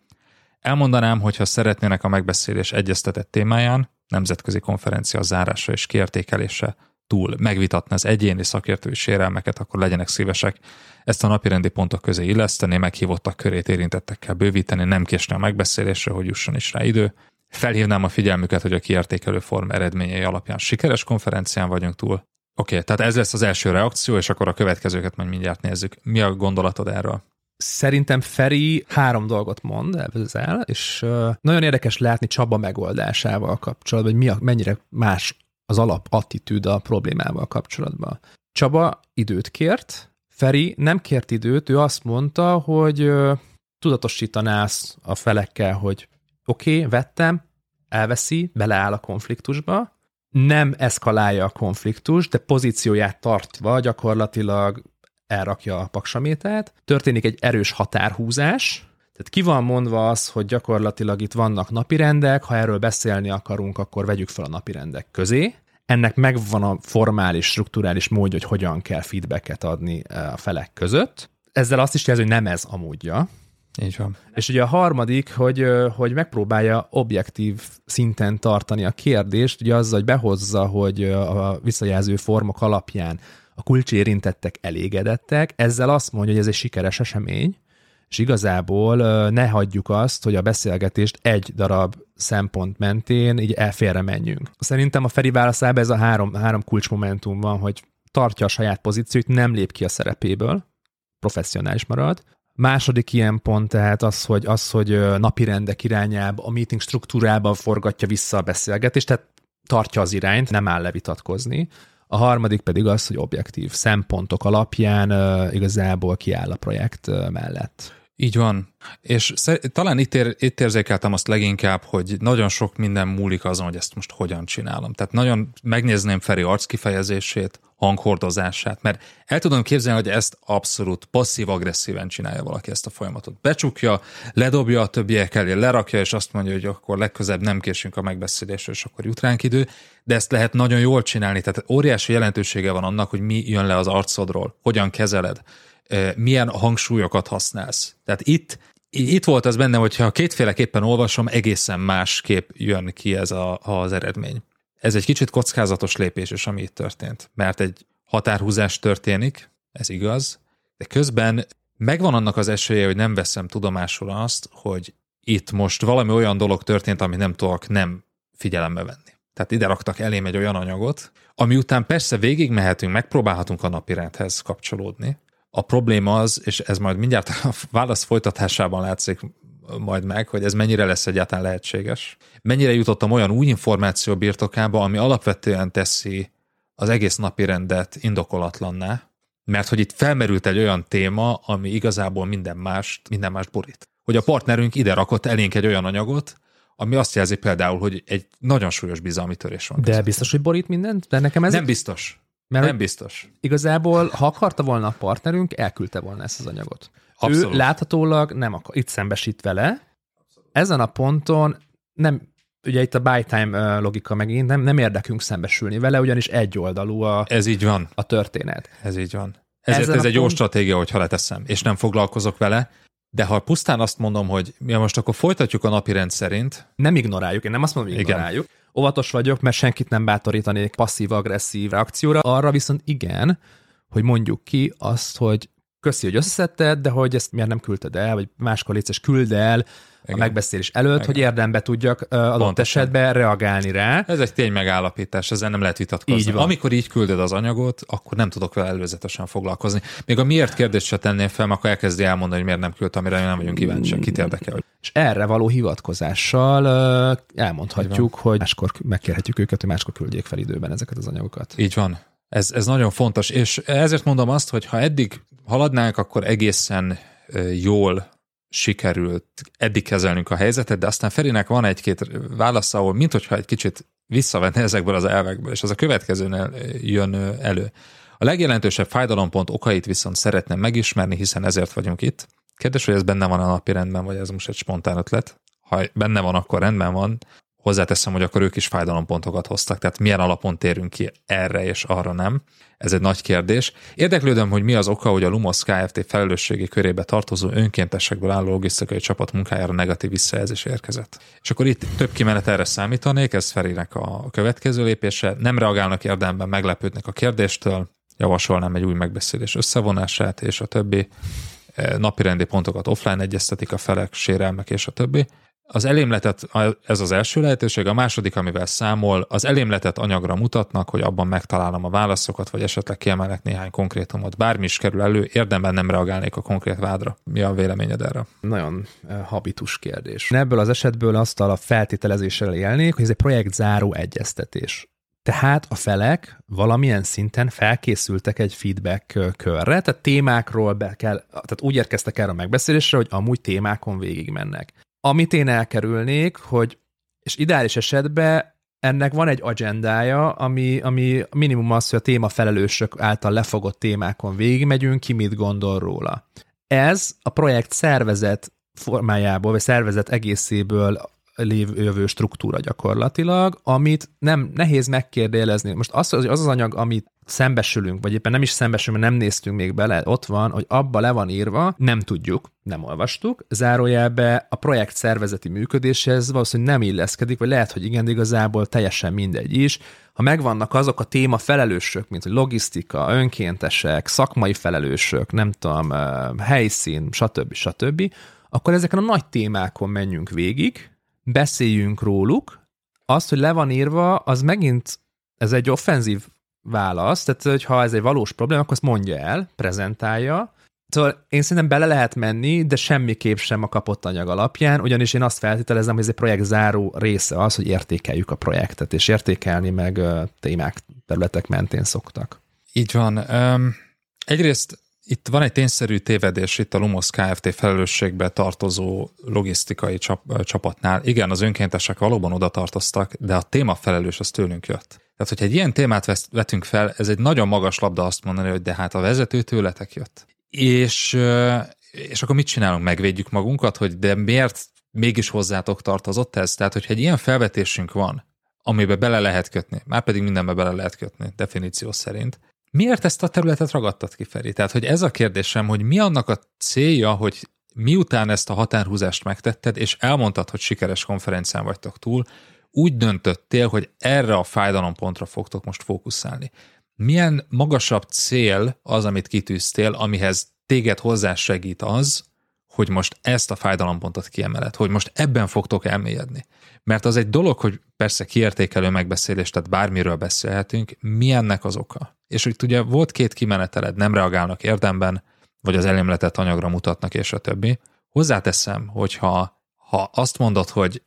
Elmondanám, hogyha szeretnének a megbeszélés egyeztetett témáján, nemzetközi konferencia zárása és kiértékelése túl megvitatni az egyéni szakértői sérelmeket, akkor legyenek szívesek ezt a napirendi pontok közé illeszteni, meghívottak körét érintettekkel bővíteni, nem késni a megbeszélésre, hogy jusson is rá idő. Felhívnám a figyelmüket, hogy a kiértékelő form eredményei alapján sikeres konferencián vagyunk túl. Oké, okay, tehát ez lesz az első reakció, és akkor a következőket majd mindjárt nézzük. Mi a gondolatod erről? Szerintem Feri három dolgot mond ezzel, és nagyon érdekes látni Csaba megoldásával kapcsolatban, hogy mi a, mennyire más az alapattitűd a problémával kapcsolatban. Csaba időt kért, Feri nem kért időt, ő azt mondta, hogy tudatosítanálsz a felekkel, hogy oké, okay, vettem, elveszi, beleáll a konfliktusba, nem eszkalálja a konfliktus, de pozícióját tartva gyakorlatilag elrakja a paksamétát. Történik egy erős határhúzás, tehát ki van mondva az, hogy gyakorlatilag itt vannak napirendek, ha erről beszélni akarunk, akkor vegyük fel a napirendek közé. Ennek megvan a formális, strukturális módja, hogy hogyan kell feedbacket adni a felek között. Ezzel azt is jelzi, hogy nem ez a módja. Így van. És ugye a harmadik, hogy, hogy megpróbálja objektív szinten tartani a kérdést, ugye azzal, hogy behozza, hogy a visszajelző formok alapján a kulcsérintettek elégedettek, ezzel azt mondja, hogy ez egy sikeres esemény, És igazából ne hagyjuk azt, hogy a beszélgetést egy darab szempont mentén így elfélre menjünk. Szerintem a Feri válaszában ez a három, három kulcsmomentum van, hogy tartja a saját pozíciót, nem lép ki a szerepéből, professzionális marad. Második ilyen pont tehát az, hogy, az, hogy napi rendek irányába, a meeting struktúrában forgatja vissza a beszélgetést, tehát tartja az irányt, nem áll levitatkozni. A harmadik pedig az, hogy objektív szempontok alapján uh, igazából kiáll a projekt uh, mellett. Így van. És szer- talán itt, ér- itt érzékeltem azt leginkább, hogy nagyon sok minden múlik azon, hogy ezt most hogyan csinálom. Tehát nagyon megnézném Feri arckifejezését, hanghordozását, mert el tudom képzelni, hogy ezt abszolút passzív-agresszíven csinálja valaki ezt a folyamatot. Becsukja, ledobja a többiek elé, lerakja, és azt mondja, hogy akkor legközebb nem késünk a megbeszélésre, és akkor jut ránk idő, de ezt lehet nagyon jól csinálni, tehát óriási jelentősége van annak, hogy mi jön le az arcodról, hogyan kezeled, milyen hangsúlyokat használsz. Tehát itt, itt volt az bennem, hogyha kétféleképpen olvasom, egészen másképp jön ki ez a, az eredmény. Ez egy kicsit kockázatos lépés is, ami itt történt, mert egy határhúzás történik, ez igaz, de közben megvan annak az esélye, hogy nem veszem tudomásul azt, hogy itt most valami olyan dolog történt, amit nem tudok nem figyelembe venni. Tehát ide raktak elém egy olyan anyagot, ami után persze végigmehetünk, megpróbálhatunk a napirendhez kapcsolódni. A probléma az, és ez majd mindjárt a válasz folytatásában látszik majd meg, hogy ez mennyire lesz egyáltalán lehetséges. Mennyire jutottam olyan új információ birtokába, ami alapvetően teszi az egész napi rendet indokolatlanná, mert hogy itt felmerült egy olyan téma, ami igazából minden mást, minden mást borít. Hogy a partnerünk ide rakott elénk egy olyan anyagot, ami azt jelzi például, hogy egy nagyon súlyos bizalmi törés van. De között. Biztos, hogy borít mindent? De nekem ez nem biztos. Mert nem biztos. Igazából, ha akarta volna a partnerünk, elküldte volna ezt az anyagot. Abszolút. Ő láthatólag nem akar, itt szembesít vele. Abszolút. Ezen a ponton nem, ugye itt a buy time logika megint, nem, nem érdekünk szembesülni vele, ugyanis egyoldalú a, ez így van. A történet. Ez így van. Ezért ez egy jó pont... stratégia, hogyha leteszem, és nem foglalkozok vele, de ha pusztán azt mondom, hogy mi ja, most akkor folytatjuk a napi rend szerint. Nem ignoráljuk, én nem azt mondom, hogy ignoráljuk. Igen. Óvatos vagyok, mert senkit nem bátorítanék passzív-agresszív reakcióra. Arra viszont igen, hogy mondjuk ki azt, hogy köszi, hogy összeszedted, de hogy ezt miért nem küldted el, vagy máskor létszés küld el igen. A megbeszélés előtt, igen. Hogy érdembe tudjak adott Pont esetben reagálni rá. Ez egy tény megállapítás, ezzel nem lehet vitatkozni. Amikor így küldöd az anyagot, akkor nem tudok vele előzetesen foglalkozni. Még a miért kérdést se tennél fel, akkor elkezdi elmondani, hogy miért nem küldt, amire nem vagyunk kíváncsiak, kit érdekel. Hogy... És erre való hivatkozással elmondhatjuk, hogy máskor megkérhetjük őket, hogy máskor küldjék fel időben ezeket az anyagokat. Így van. Ez, ez nagyon fontos, és ezért mondom azt, hogy ha eddig haladnánk, akkor egészen jól sikerült eddig kezelnünk a helyzetet, de aztán Ferinek van egy-két válasza, ahol minthogyha egy kicsit visszavenne ezekből az elvekből, és az a következőnél jön elő. A legjelentősebb fájdalompont okait viszont szeretném megismerni, hiszen ezért vagyunk itt. Kérdés, hogy ez benne van a napi rendben, vagy ez most egy spontán ötlet? Ha benne van, akkor rendben van. Hozzáteszem, hogy akkor ők is fájdalompontokat hoztak, tehát milyen alapon térünk ki erre és arra nem. Ez egy nagy kérdés. Érdeklődöm, hogy mi az oka, hogy a Lumos Kft. Felelősségi körébe tartozó önkéntesekből álló logisztikai csapat munkájára negatív visszajelzés érkezett. És akkor itt több kimenet erre számítanék, ez Ferinek a következő lépése. Nem reagálnak érdemben, meglepődnek a kérdéstől, javasolnám egy új megbeszélés összevonását, és a többi napirendi pontokat offline egyeztetik a felek, sérelmek és a többi. Az elémletet, ez az első lehetőség, a második, amivel számol, az elémletet anyagra mutatnak, hogy abban megtalálom a válaszokat, vagy esetleg kiemelek néhány konkrétumot. Bármi is kerül elő, érdemben nem reagálnék a konkrét vádra. Mi a véleményed erre? Nagyon habitus kérdés. Ebből az esetből azt a feltételezéssel élnék, hogy ez egy projekt záró egyeztetés. Tehát a felek valamilyen szinten felkészültek egy feedback körre, tehát témákról be kell, tehát úgy érkeztek erre a megbeszélésre, hogy amúgy témákon végigmennek. Amit én elkerülnék, hogy, és ideális esetben ennek van egy agendája, ami, ami minimum az, hogy a témafelelősök által lefogott témákon végigmegyünk, ki mit gondol róla. Ez a projekt szervezet formájából, vagy szervezet egészéből lévő struktúra gyakorlatilag, amit nem nehéz megkérdőjelezni. Most az, az az anyag, amit szembesülünk, vagy éppen nem is szembesülünk, mert nem néztünk még bele, ott van, hogy abba le van írva, nem tudjuk, nem olvastuk, zárójelbe a projekt szervezeti működéshez valószínűleg nem illeszkedik, vagy lehet, hogy igen, de igazából teljesen mindegy is. Ha megvannak azok a téma felelősök, mint hogy logisztika, önkéntesek, szakmai felelősök, nem tudom, helyszín, stb. stb., akkor ezeken a nagy témákon menjünk végig, beszéljünk róluk, azt, hogy le van írva, az megint, ez egy offenzív válasz, tehát hogyha ez egy valós probléma, akkor azt mondja el, prezentálja. Szóval én szerintem bele lehet menni, de semmiképp sem a kapott anyag alapján, ugyanis én azt feltételezem, hogy ez egy projekt záró része az, hogy értékeljük a projektet, és értékelni meg témák, területek mentén szoktak. Így van. Egyrészt itt van egy tényszerű tévedés itt a Lumos Kft. Felelősségbe tartozó logisztikai csap- csapatnál. Igen, az önkéntesek valóban oda tartoztak, de a témafelelős az tőlünk jött. Tehát, hogyha egy ilyen témát vetünk fel, ez egy nagyon magas labda azt mondani, hogy de hát a vezető tőletek jött. És, és akkor mit csinálunk? Megvédjük magunkat, hogy de miért mégis hozzátok tartozott ez? Tehát, hogyha egy ilyen felvetésünk van, amibe bele lehet kötni, már pedig mindenbe bele lehet kötni, definíció szerint, miért ezt a területet ragadtad ki, Feri? Tehát, hogy ez a kérdésem, hogy mi annak a célja, hogy miután ezt a határhúzást megtetted, és elmondtad, hogy sikeres konferencián vagytok túl, úgy döntöttél, hogy erre a fájdalompontra fogtok most fókuszálni. Milyen magasabb cél az, amit kitűztél, amihez téged hozzásegít az, hogy most ezt a fájdalompontot kiemeled, hogy most ebben fogtok elmélyedni. Mert az egy dolog, hogy persze kiértékelő megbeszélés, tehát bármiről beszélhetünk, milyennek az oka. És úgy ugye volt két kimeneteled, nem reagálnak érdemben, vagy az elémletett anyagra mutatnak, és a többi. Hozzáteszem, hogyha ha azt mondod, hogy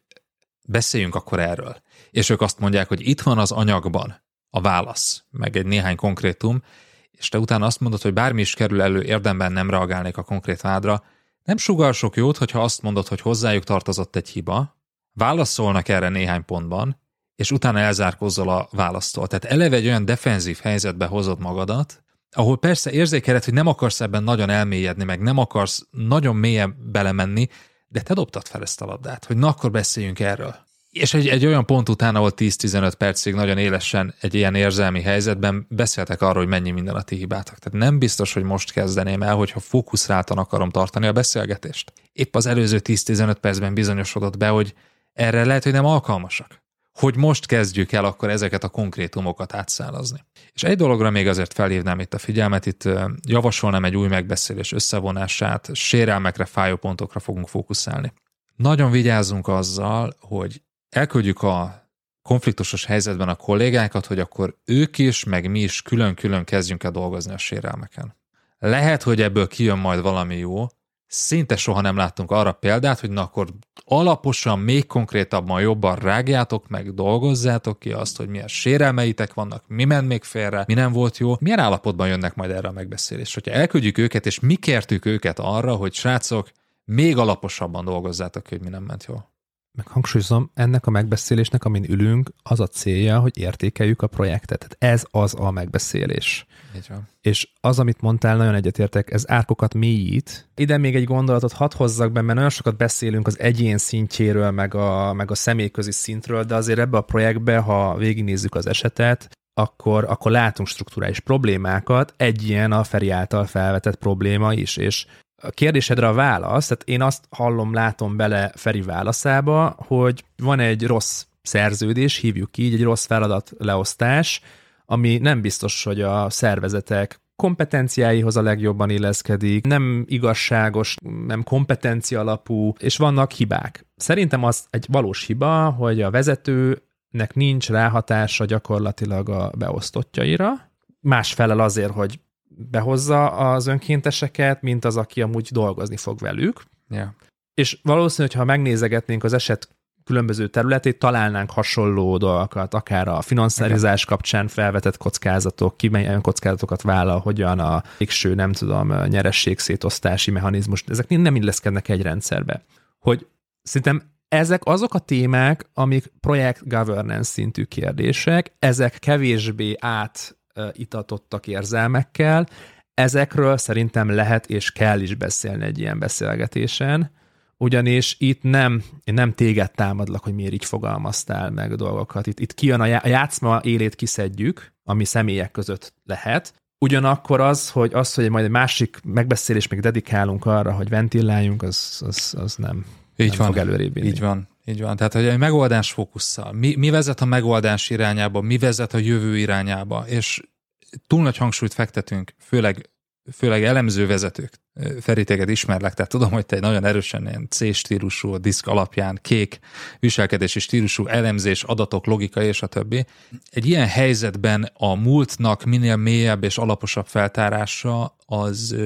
beszéljünk akkor erről, és ők azt mondják, hogy itt van az anyagban a válasz, meg egy néhány konkrétum, és te utána azt mondod, hogy bármi is kerül elő, érdemben nem reagálnék a konkrét vádra, nem sugall sok jót, hogyha azt mondod, hogy hozzájuk tartozott egy hiba, válaszolnak erre néhány pontban, és utána elzárkózzol a választól. Tehát eleve egy olyan defenzív helyzetbe hozod magadat, ahol persze érzékeled, hogy nem akarsz ebben nagyon elmélyedni, meg nem akarsz nagyon mélyen belemenni, de te dobtad fel ezt a labdát, hogy na akkor beszéljünk erről. És egy, egy olyan pont után, ahol tíz-tizenöt percig nagyon élesen egy ilyen érzelmi helyzetben beszéltek arról, hogy mennyi minden a ti hibátok. Tehát nem biztos, hogy most kezdeném el, hogyha fókuszáltan akarom tartani a beszélgetést. Épp az előző tíz-tizenöt percben bizonyosodott be, hogy erre lehet, hogy nem alkalmasak. Hogy most kezdjük el akkor ezeket a konkrétumokat átszálazni. És egy dologra még azért felhívnám itt a figyelmet, itt javasolnám egy új megbeszélés összevonását, sérelmekre, fájópontokra fogunk fókuszálni. Nagyon vigyázzunk azzal, hogy elküldjük a konfliktusos helyzetben a kollégákat, hogy akkor ők is, meg mi is külön-külön kezdjünk el dolgozni a sérelmeken. Lehet, hogy ebből kijön majd valami jó, szinte soha nem láttunk arra példát, hogy na akkor alaposan, még konkrétabban jobban rágjátok, meg dolgozzátok ki azt, hogy milyen sérelmeitek vannak, mi ment még félre, mi nem volt jó, milyen állapotban jönnek majd erre a megbeszélés. Hogyha elküldjük őket, és mi kértük őket arra, hogy srácok, még alaposabban dolgozzátok ki, hogy mi nem ment jól. Meg hangsúlyozom, ennek a megbeszélésnek, amin ülünk, az a célja, hogy értékeljük a projektet. Tehát ez az a megbeszélés. Így van. És az, amit mondtál, nagyon egyetértek, ez árkokat mélyít. Ide még egy gondolatot hadd hozzak be, mert nagyon sokat beszélünk az egyén szintjéről, meg a, meg a személyközi szintről, de azért ebbe a projektbe, ha végignézzük az esetet, akkor, akkor látunk strukturális problémákat, egy ilyen a Feri által felvetett probléma is, és a kérdésedre a válasz, tehát én azt hallom, látom bele Feri válaszába, hogy van egy rossz szerződés, hívjuk így, egy rossz feladatleosztás, ami nem biztos, hogy a szervezetek kompetenciáihoz a legjobban illeszkedik, nem igazságos, nem kompetencia alapú, és vannak hibák. Szerintem az egy valós hiba, hogy a vezetőnek nincs ráhatása gyakorlatilag a beosztottjaira, más felel azért, hogy behozza az önkénteseket, mint az, aki amúgy dolgozni fog velük. Yeah. És valószínű, hogy ha megnézegetnénk az eset különböző területét, találnánk hasonló dolgokat, akár a finanszírozás kapcsán felvetett kockázatok, ki milyen kockázatokat vállal, hogyan a végső, nem tudom, nyerességszétosztási mechanizmus, ezek nem illeszkednek egy rendszerbe. Hogy szerintem ezek azok a témák, amik projekt governance szintű kérdések, ezek kevésbé át itatottak érzelmekkel, ezekről szerintem lehet és kell is beszélni egy ilyen beszélgetésen, ugyanis itt nem, nem téged támadlak, hogy miért így fogalmaztál meg dolgokat. Itt, itt kijön a, já, a játszma élét kiszedjük, ami személyek között lehet. Ugyanakkor az, hogy az, hogy majd egy másik megbeszélés még dedikálunk arra, hogy ventilláljunk, az, az, az nem, így nem van, fog előrébb vinni. Így van. Így van, tehát hogy a megoldás fókusszal. Mi, mi vezet a megoldás irányába, mi vezet a jövő irányába, és túl nagy hangsúlyt fektetünk, főleg, főleg elemző vezetők. Feri, téged ismerlek, tehát tudom, hogy te egy nagyon erősen ilyen C-stílusú, diszk alapján, kék viselkedési stílusú, elemzés, adatok, logika és a többi. Egy ilyen helyzetben a múltnak minél mélyebb és alaposabb feltárása az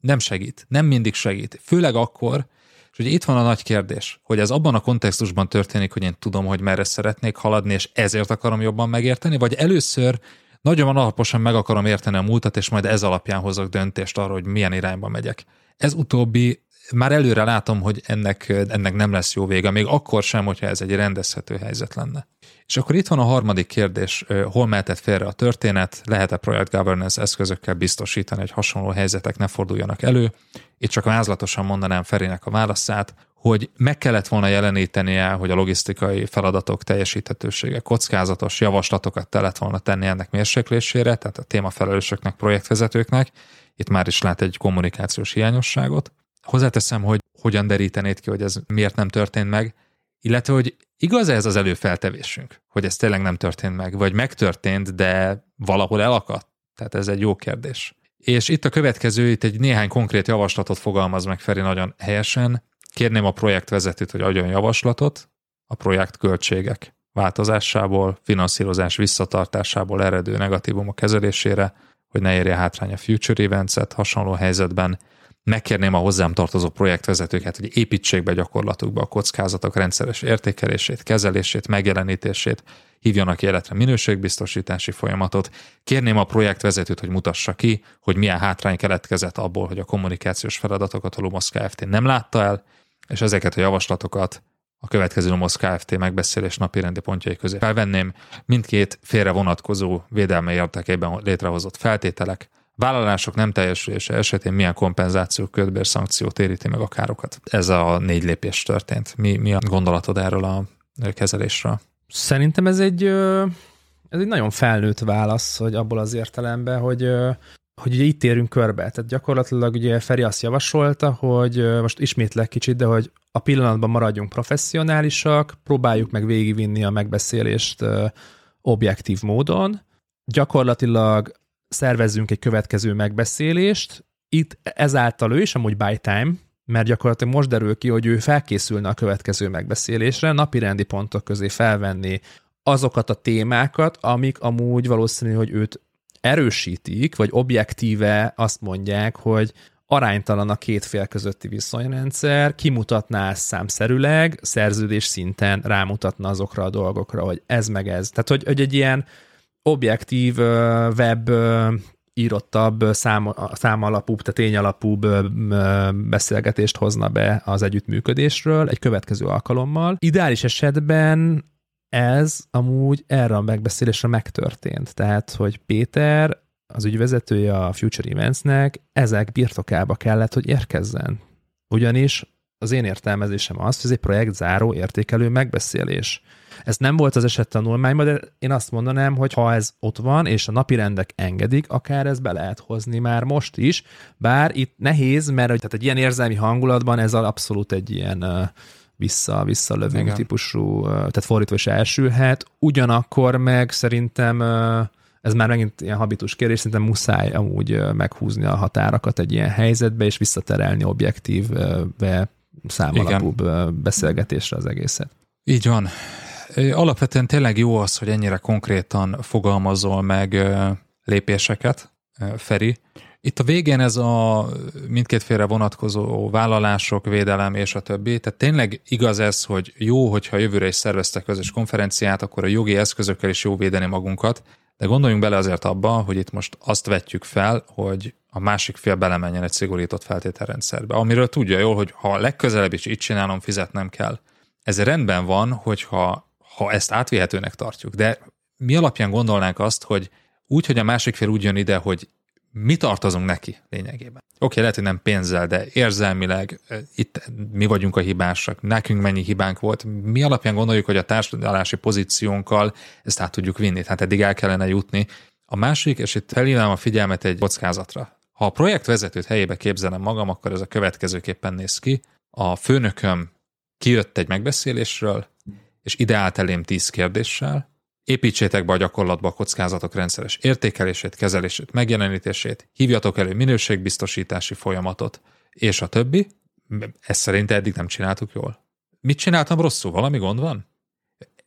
nem segít, nem mindig segít. Főleg akkor, és ugye itt van a nagy kérdés, hogy ez abban a kontextusban történik, hogy én tudom, hogy merre szeretnék haladni, és ezért akarom jobban megérteni, vagy először nagyon alaposan meg akarom érteni a múltat, és majd ez alapján hozok döntést arra, hogy milyen irányba megyek. Ez utóbbi, már előre látom, hogy ennek, ennek nem lesz jó vége, még akkor sem, hogyha ez egy rendezhető helyzet lenne. És akkor itt van a harmadik kérdés, hol mehetett félre a történet, lehet-e project governance eszközökkel biztosítani, hogy hasonló helyzetek ne forduljanak elő. Itt csak vázlatosan mondanám Ferinek a válaszát, hogy meg kellett volna jelenítenie, hogy a logisztikai feladatok teljesíthetősége kockázatos, javaslatokat te lett volna tenni ennek mérséklésére, tehát a témafelelősöknek, projektvezetőknek. Itt már is lát egy kommunikációs hiányosságot. Hozzáteszem, hogy hogyan derítenéd ki, hogy ez miért nem történt meg, illetve, hogy igaz ez az előfeltevésünk, hogy ez tényleg nem történt meg, vagy megtörtént, de valahol elakadt? Tehát ez egy jó kérdés. És itt a következő, itt egy néhány konkrét javaslatot fogalmaz meg Feri nagyon helyesen. Kérném a projektvezetőt, hogy adjon javaslatot a projekt költségek változásából, finanszírozás visszatartásából eredő negatívumok kezelésére, hogy ne érje hátrány a Future Events-et hasonló helyzetben. Megkérném a hozzám tartozó projektvezetőket, hogy építsék be gyakorlatukba a kockázatok rendszeres értékelését, kezelését, megjelenítését, hívjanak életre minőségbiztosítási folyamatot. Kérném a projektvezetőt, hogy mutassa ki, hogy milyen hátrány keletkezett abból, hogy a kommunikációs feladatokat a Lumos Kft. Nem látta el, és ezeket a javaslatokat a következő Lumos Kft. Megbeszélés napirendi pontjai közé felvenném. Mindkét félre vonatkozó védelme érdekében létrehozott feltételek, vállalások nem teljesülése esetén milyen kompenzáció, kötbér, szankció téríti meg a károkat. Ez a négy lépés történt. Mi, mi a gondolatod erről a kezelésről? Szerintem ez egy, ez egy nagyon felnőtt válasz, hogy abból az értelemben, hogy, hogy ugye itt érünk körbe. Tehát gyakorlatilag ugye Feri azt javasolta, hogy most ismétlek kicsit, de hogy a pillanatban maradjunk professzionálisak, próbáljuk meg végigvinni a megbeszélést objektív módon. Gyakorlatilag szervezzünk egy következő megbeszélést. Itt ezáltal ő is amúgy by time, mert gyakorlatilag most derül ki, hogy ő felkészülne a következő megbeszélésre, napirendi pontok közé felvenni azokat a témákat, amik amúgy valószínű, hogy őt erősítik, vagy objektíve azt mondják, hogy aránytalan a két fél közötti viszonyrendszer, kimutatná ezt számszerűleg, szerződés szinten rámutatna azokra a dolgokra, hogy ez meg ez. Tehát, hogy, hogy egy ilyen objektív, web írottabb, szám, számalapúbb, tehát tényalapúbb beszélgetést hozna be az együttműködésről egy következő alkalommal. Ideális esetben ez amúgy erre a megbeszélésre megtörtént. Tehát, hogy Péter, az ügyvezetője a Future Events-nek, ezek birtokába kellett, hogy érkezzen. Ugyanis az én értelmezésem az, hogy ez egy projekt záró értékelő megbeszélés. Ez nem volt az eset tanulmányban, de én azt mondanám, hogy ha ez ott van, és a napirendek engedik, akár ez be lehet hozni már most is, bár itt nehéz, mert tehát egy ilyen érzelmi hangulatban ez abszolút egy ilyen vissza-visszalövünk típusú, tehát fordítva is elsülhet. Ugyanakkor meg szerintem ez már megint ilyen habitus kérdés, szerintem muszáj amúgy meghúzni a határakat egy ilyen helyzetbe, és visszaterelni objektívbe, számalapúbb beszélgetésre az egészet. Így van. Alapvetően tényleg jó az, hogy ennyire konkrétan fogalmazol meg lépéseket, Feri. Itt a végén ez a mindkét félre vonatkozó vállalások, védelem és a többi. Tehát tényleg igaz ez, hogy jó, hogyha jövőre is szerveztek közös konferenciát, akkor a jogi eszközökkel is jó védeni magunkat, de gondoljunk bele azért abba, hogy itt most azt vetjük fel, hogy a másik fél belemenjen egy szigorított feltételrendszerbe, amiről tudja jól, hogy ha legközelebb is így csinálom, fizetnem kell. Ez rendben van, hogyha ha ezt átvihetőnek tartjuk, de mi alapján gondolnánk azt, hogy úgy, hogy a másik fél úgy jön ide, hogy mi tartozunk neki lényegében. Oké, okay, lehet, hogy nem pénzzel, de érzelmileg itt mi vagyunk a hibásak, nekünk mennyi hibánk volt, mi alapján gondoljuk, hogy a társadalási pozíciónkkal ezt át tudjuk vinni, tehát eddig el kellene jutni. A másik, és itt felhívnám a figyelmet egy kockázatra. Ha a projektvezetőt helyébe képzelem magam, akkor ez a következőképpen néz ki. A főnököm kijött egy megbeszélésről, és ide állt elém tíz kérdéssel. Építsétek be a gyakorlatba a kockázatok rendszeres értékelését, kezelését, megjelenítését, hívjatok elő minőségbiztosítási folyamatot, és a többi. Ezt szerintem eddig nem csináltuk jól. Mit csináltam rosszul? Valami gond van?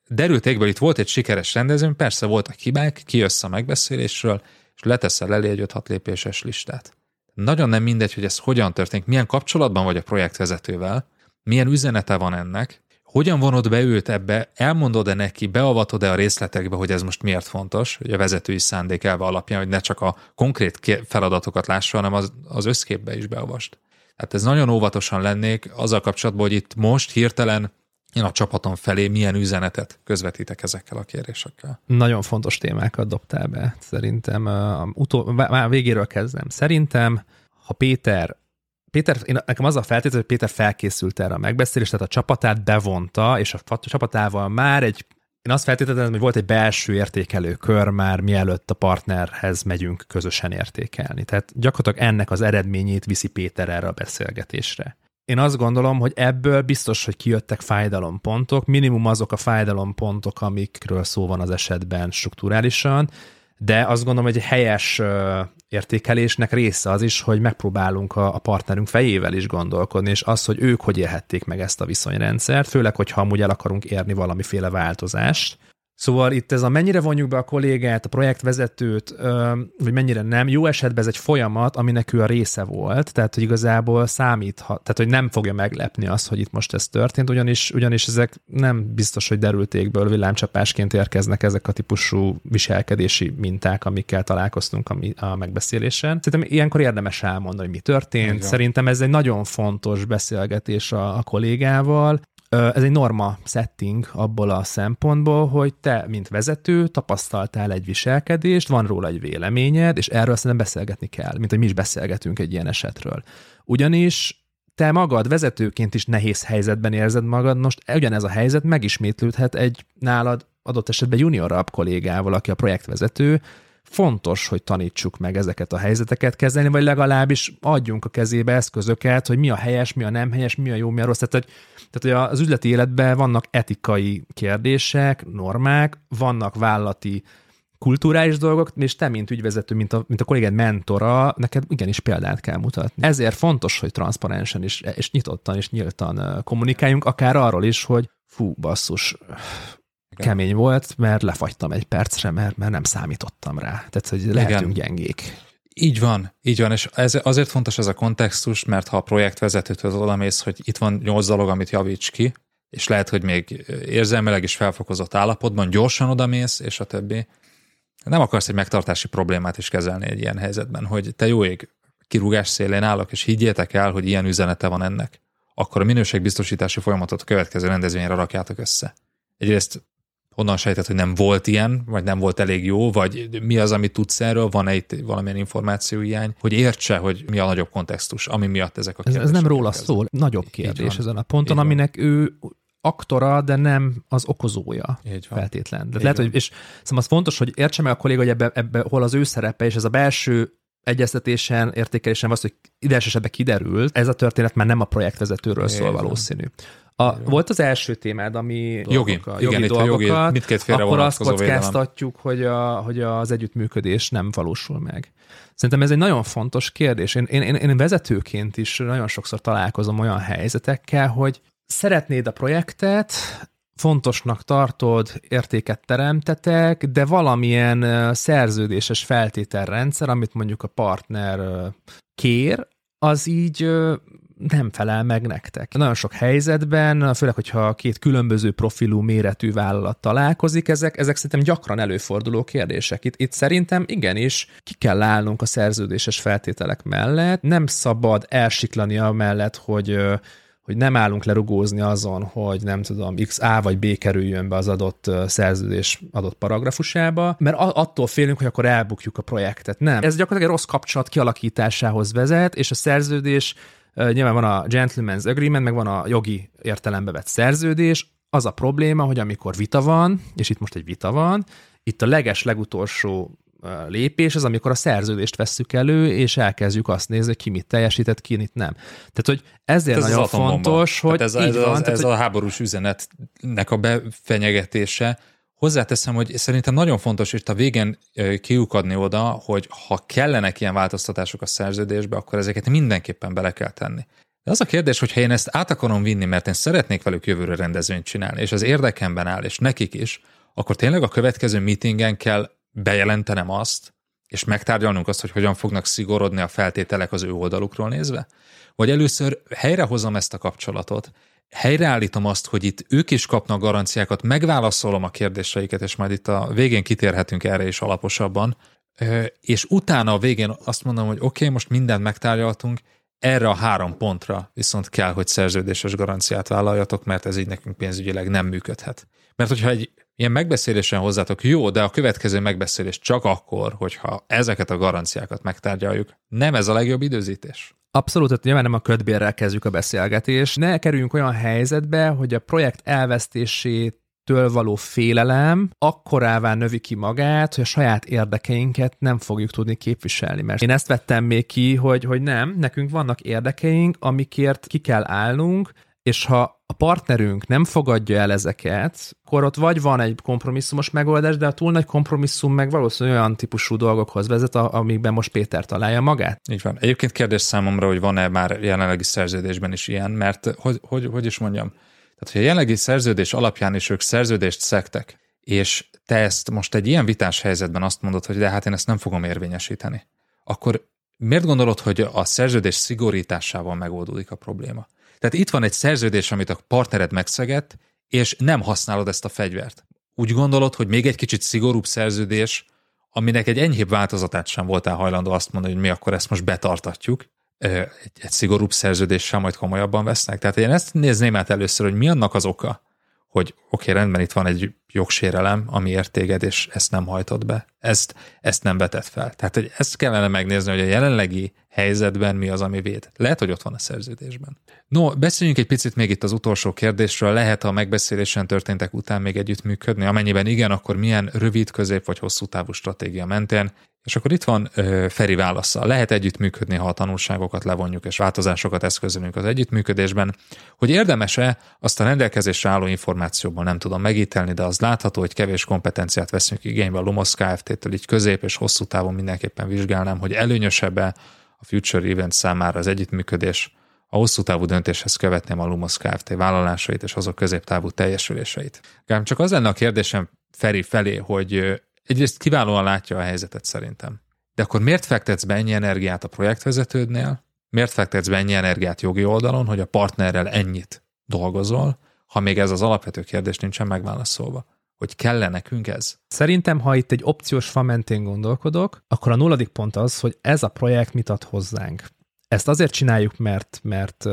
Derült égből itt volt egy sikeres rendezvény, persze voltak hibák, kijössz a megbeszélésről, és leteszel elé egy öt-hat lépéses listát. Nagyon nem mindegy, hogy ez hogyan történik, milyen kapcsolatban vagy a projektvezetővel, milyen üzenete van ennek, hogyan vonod be őt ebbe, elmondod-e neki, beavatod-e a részletekbe, hogy ez most miért fontos, hogy a vezetői szándék elve alapján, hogy ne csak a konkrét feladatokat lássa, hanem az, az összképbe is beavast. Hát ez nagyon óvatosan lennék azzal kapcsolatban, hogy itt most hirtelen én a csapatom felé milyen üzenetet közvetítek ezekkel a kérésekkel. Nagyon fontos témákat dobtál be, szerintem. Utol, már végéről kezdem. Szerintem, ha Péter Péter, én, nekem az a feltétel, hogy Péter felkészült erre a megbeszélést, tehát a csapatát bevonta, és a csapatával már egy, én azt feltételezem, hogy volt egy belső értékelő kör már, mielőtt a partnerhez megyünk közösen értékelni. Tehát gyakorlatilag ennek az eredményét viszi Péter erre a beszélgetésre. Én azt gondolom, hogy ebből biztos, hogy kijöttek fájdalompontok, minimum azok a fájdalompontok, amikről szó van az esetben strukturálisan, de azt gondolom, hogy egy helyes értékelésnek része az is, hogy megpróbálunk a partnerünk fejével is gondolkodni, és az, hogy ők hogy élhették meg ezt a viszonyrendszert, főleg, hogyha amúgy el akarunk érni valamiféle változást. Szóval itt ez a mennyire vonjuk be a kollégát, a projektvezetőt, vagy mennyire nem, jó esetben ez egy folyamat, aminek ő a része volt, tehát hogy igazából számíthat, tehát hogy nem fogja meglepni az, hogy itt most ez történt, ugyanis, ugyanis ezek nem biztos, hogy derült égből villámcsapásként érkeznek ezek a típusú viselkedési minták, amikkel találkoztunk a megbeszélésen. Szerintem ilyenkor érdemes elmondani, hogy mi történt. Igen. Szerintem ez egy nagyon fontos beszélgetés a, a kollégával. Ez egy norma setting abból a szempontból, hogy te, mint vezető, tapasztaltál egy viselkedést, van róla egy véleményed, és erről szerintem beszélgetni kell, mint hogy mi is beszélgetünk egy ilyen esetről. Ugyanis te magad vezetőként is nehéz helyzetben érzed magad, most ugyanez a helyzet megismétlődhet egy nálad adott esetben juniorabb kollégával, aki a projektvezető. Fontos, hogy tanítsuk meg ezeket a helyzeteket kezelni, vagy legalábbis adjunk a kezébe eszközöket, hogy mi a helyes, mi a nem helyes, mi a jó, mi a rossz. Tehát, hogy, tehát hogy az üzleti életben vannak etikai kérdések, normák, vannak vállalati kulturális dolgok, és te, mint ügyvezető, mint a, mint a kollégád mentora, neked igenis példát kell mutatni. Ezért fontos, hogy transzparensen is, és nyitottan és nyíltan kommunikáljunk, akár arról is, hogy fú, basszus, kemény volt, mert lefagytam egy percre, mert, mert nem számítottam rá. Tehát, hogy lehetünk igen. gyengék. Így van, így van, és ez, azért fontos ez a kontextus, mert ha a projektvezetőtől odamész, hogy itt van nyolc dolog, amit javíts ki, és lehet, hogy még érzelmileg is felfokozott állapotban, gyorsan odamész, és a többi. Nem akarsz egy megtartási problémát is kezelni egy ilyen helyzetben, hogy te jó ég, kirúgás szélén állok, és higgyétek el, hogy ilyen üzenete van ennek. Akkor a minőségbiztosítási folyamatot a következő rendezvényre rakjátok össze. Egyrészt onnan sejtett, hogy nem volt ilyen, vagy nem volt elég jó, vagy mi az, amit tudsz erről, van-e itt valamilyen információhiány, hogy értse, hogy mi a nagyobb kontextus, ami miatt ezek a kérdések. Ez, ez nem róla szól, nagyobb kérdés ezen a ponton, aminek ő aktora, de nem az okozója feltétlen. De lehet, hogy, és szóval az fontos, hogy értse meg a kolléga, hogy ebbe, ebbe hol az ő szerepe, és ez a belső egyeztetésen, értékelésen az, hogy ideges esetben kiderült, ez a történet már nem a projektvezetőről szól valószínű. A, volt az első témád, ami jogi, dolgokat, igen, jogi dolgokat, jogi, akkor azt kockáztatjuk, hogy, a, hogy az együttműködés nem valósul meg. Szerintem ez egy nagyon fontos kérdés. Én, én, én vezetőként is nagyon sokszor találkozom olyan helyzetekkel, hogy szeretnéd a projektet, fontosnak tartod, értéket teremtetek, de valamilyen szerződéses feltételrendszer, amit mondjuk a partner kér, az így nem felel meg nektek. Nagyon sok helyzetben, főleg, hogyha két különböző profilú méretű vállalat találkozik, ezek, ezek szerintem gyakran előforduló kérdések. Itt, itt szerintem igenis ki kell állnunk a szerződéses feltételek mellett, nem szabad elsiklani amellett, hogy hogy nem állunk lerugózni azon, hogy nem tudom, X, A vagy B kerüljön be az adott szerződés adott paragrafusába, mert attól félünk, hogy akkor elbukjuk a projektet. Nem. Ez gyakorlatilag egy rossz kapcsolat kialakításához vezet, és a szerződés, nyilván van a gentleman's agreement, meg van a jogi értelembe vett szerződés. Az a probléma, hogy amikor vita van, és itt most egy vita van, itt a leges legutolsó lépés az, amikor a szerződést vesszük elő, és elkezdjük azt nézni, ki mit teljesített, ki mit nem. Tehát, hogy ezért tehát nagyon fontos, hogy ez, így ez van. A, tehát, ez hogy... a háborús üzenetnek a befenyegetése. Hozzáteszem, hogy szerintem nagyon fontos itt a végén kiukadni oda, hogy ha kellenek ilyen változtatások a szerződésbe, akkor ezeket mindenképpen bele kell tenni. De az a kérdés, hogy ha én ezt át akarom vinni, mert én szeretnék velük jövőre rendezvényt csinálni, és az érdekemben áll, és nekik is, akkor tényleg a következő meetingen kell bejelentenem azt, és megtárgyalnunk azt, hogy hogyan fognak szigorodni a feltételek az ő oldalukról nézve? Vagy először helyrehozom ezt a kapcsolatot, helyreállítom azt, hogy itt ők is kapnak garanciákat, megválaszolom a kérdéseiket, és majd itt a végén kitérhetünk erre is alaposabban, és utána a végén azt mondom, hogy oké, okay, most mindent megtárgyaltunk, erre a három pontra viszont kell, hogy szerződéses garanciát vállaljatok, mert ez így nekünk pénzügyileg nem működhet. Mert hogyha egy ilyen megbeszélésen hozzátok, jó, de a következő megbeszélés csak akkor, hogyha ezeket a garanciákat megtárgyaljuk. Nem ez a legjobb időzítés? Abszolút, tehát nyilván nem a ködbérrel kezdjük a beszélgetést. Ne kerüljünk olyan helyzetbe, hogy a projekt elvesztését től való félelem akkorává növi ki magát, hogy a saját érdekeinket nem fogjuk tudni képviselni. Mert én ezt vettem még ki, hogy, hogy nem, nekünk vannak érdekeink, amikért ki kell állnunk, és ha a partnerünk nem fogadja el ezeket, akkor ott vagy van egy kompromisszumos megoldás, de a túl nagy kompromisszum meg valószínűleg olyan típusú dolgokhoz vezet, amikben most Péter találja magát. Így van. Egyébként kérdés számomra, hogy van-e már jelenlegi szerződésben is ilyen, mert hogy, hogy, hogy is mondjam, tehát, hogy a jelenlegi szerződés alapján is ők szerződést szegtek, és te ezt most egy ilyen vitás helyzetben azt mondod, hogy de hát én ezt nem fogom érvényesíteni, akkor miért gondolod, hogy a szerződés szigorításával megoldódik a probléma? Tehát itt van egy szerződés, amit a partnered megszegett, és nem használod ezt a fegyvert. Úgy gondolod, hogy még egy kicsit szigorúbb szerződés, aminek egy enyhébb változatát sem voltál hajlandó azt mondani, hogy mi akkor ezt most betartatjuk, Egy, egy szigorúbb szerződéssel majd komolyabban vesznek. Tehát én ezt nézném át először, hogy mi annak az oka, hogy oké, okay, rendben, itt van egy jogsérelem, amiért téged, és ezt nem hajtod be. Ezt, ezt nem vetett fel. Tehát hogy ezt kellene megnézni, hogy a jelenlegi helyzetben mi az, ami véd. Lehet, hogy ott van a szerződésben. No, beszéljünk egy picit még itt az utolsó kérdésről. Lehet, ha a megbeszélésen történtek után még együttműködni? Amennyiben igen, akkor milyen rövid, közép vagy hosszú távú stratégia mentén? És akkor itt van ö, Feri válasza. Lehet együttműködni, ha a tanulságokat levonjuk, és változásokat eszközölünk az együttműködésben. Hogy érdemes-e, azt a rendelkezésre álló információból nem tudom megítelni, de az látható, hogy kevés kompetenciát veszünk igénybe a Lumos Kft-től, így közép és hosszú távon mindenképpen vizsgálnám, hogy előnyösebb-e a Future Event számára az együttműködés. A hosszú távú döntéshez követném a Lumos Kft. Vállalásait és azok középtávú teljesüléseit. Kár, csak az lenne a kérdésem Feri felé, hogy egyrészt kiválóan látja a helyzetet szerintem. De akkor miért fektetsz be ennyi energiát a projektvezetődnél? Miért fektetsz be ennyi energiát jogi oldalon, hogy a partnerrel ennyit dolgozol, ha még ez az alapvető kérdés nincsen megválaszolva? Hogy kell-e nekünk ez? Szerintem, ha itt egy opciós fa mentén gondolkodok, akkor a nulladik pont az, hogy ez a projekt mit ad hozzánk. Ezt azért csináljuk, mert, mert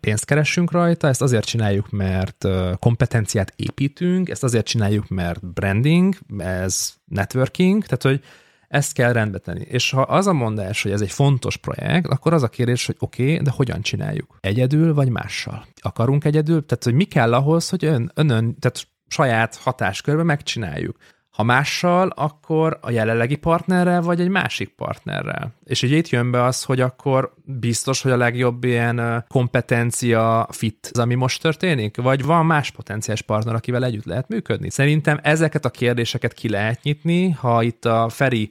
pénzt keressünk rajta, ezt azért csináljuk, mert kompetenciát építünk, ezt azért csináljuk, mert branding, ez networking, tehát hogy ezt kell rendbe tenni. És ha az a mondás, hogy ez egy fontos projekt, akkor az a kérdés, hogy oké, okay, de hogyan csináljuk? Egyedül vagy mással? Akarunk egyedül? Tehát, hogy mi kell ahhoz, hogy ön, önön, tehát saját hatáskörben megcsináljuk. Ha mással, akkor a jelenlegi partnerrel, vagy egy másik partnerrel. És így itt jön be az, hogy akkor biztos, hogy a legjobb ilyen kompetencia fit az, ami most történik, vagy van más potenciális partner, akivel együtt lehet működni. Szerintem ezeket a kérdéseket ki lehet nyitni, ha itt a Feri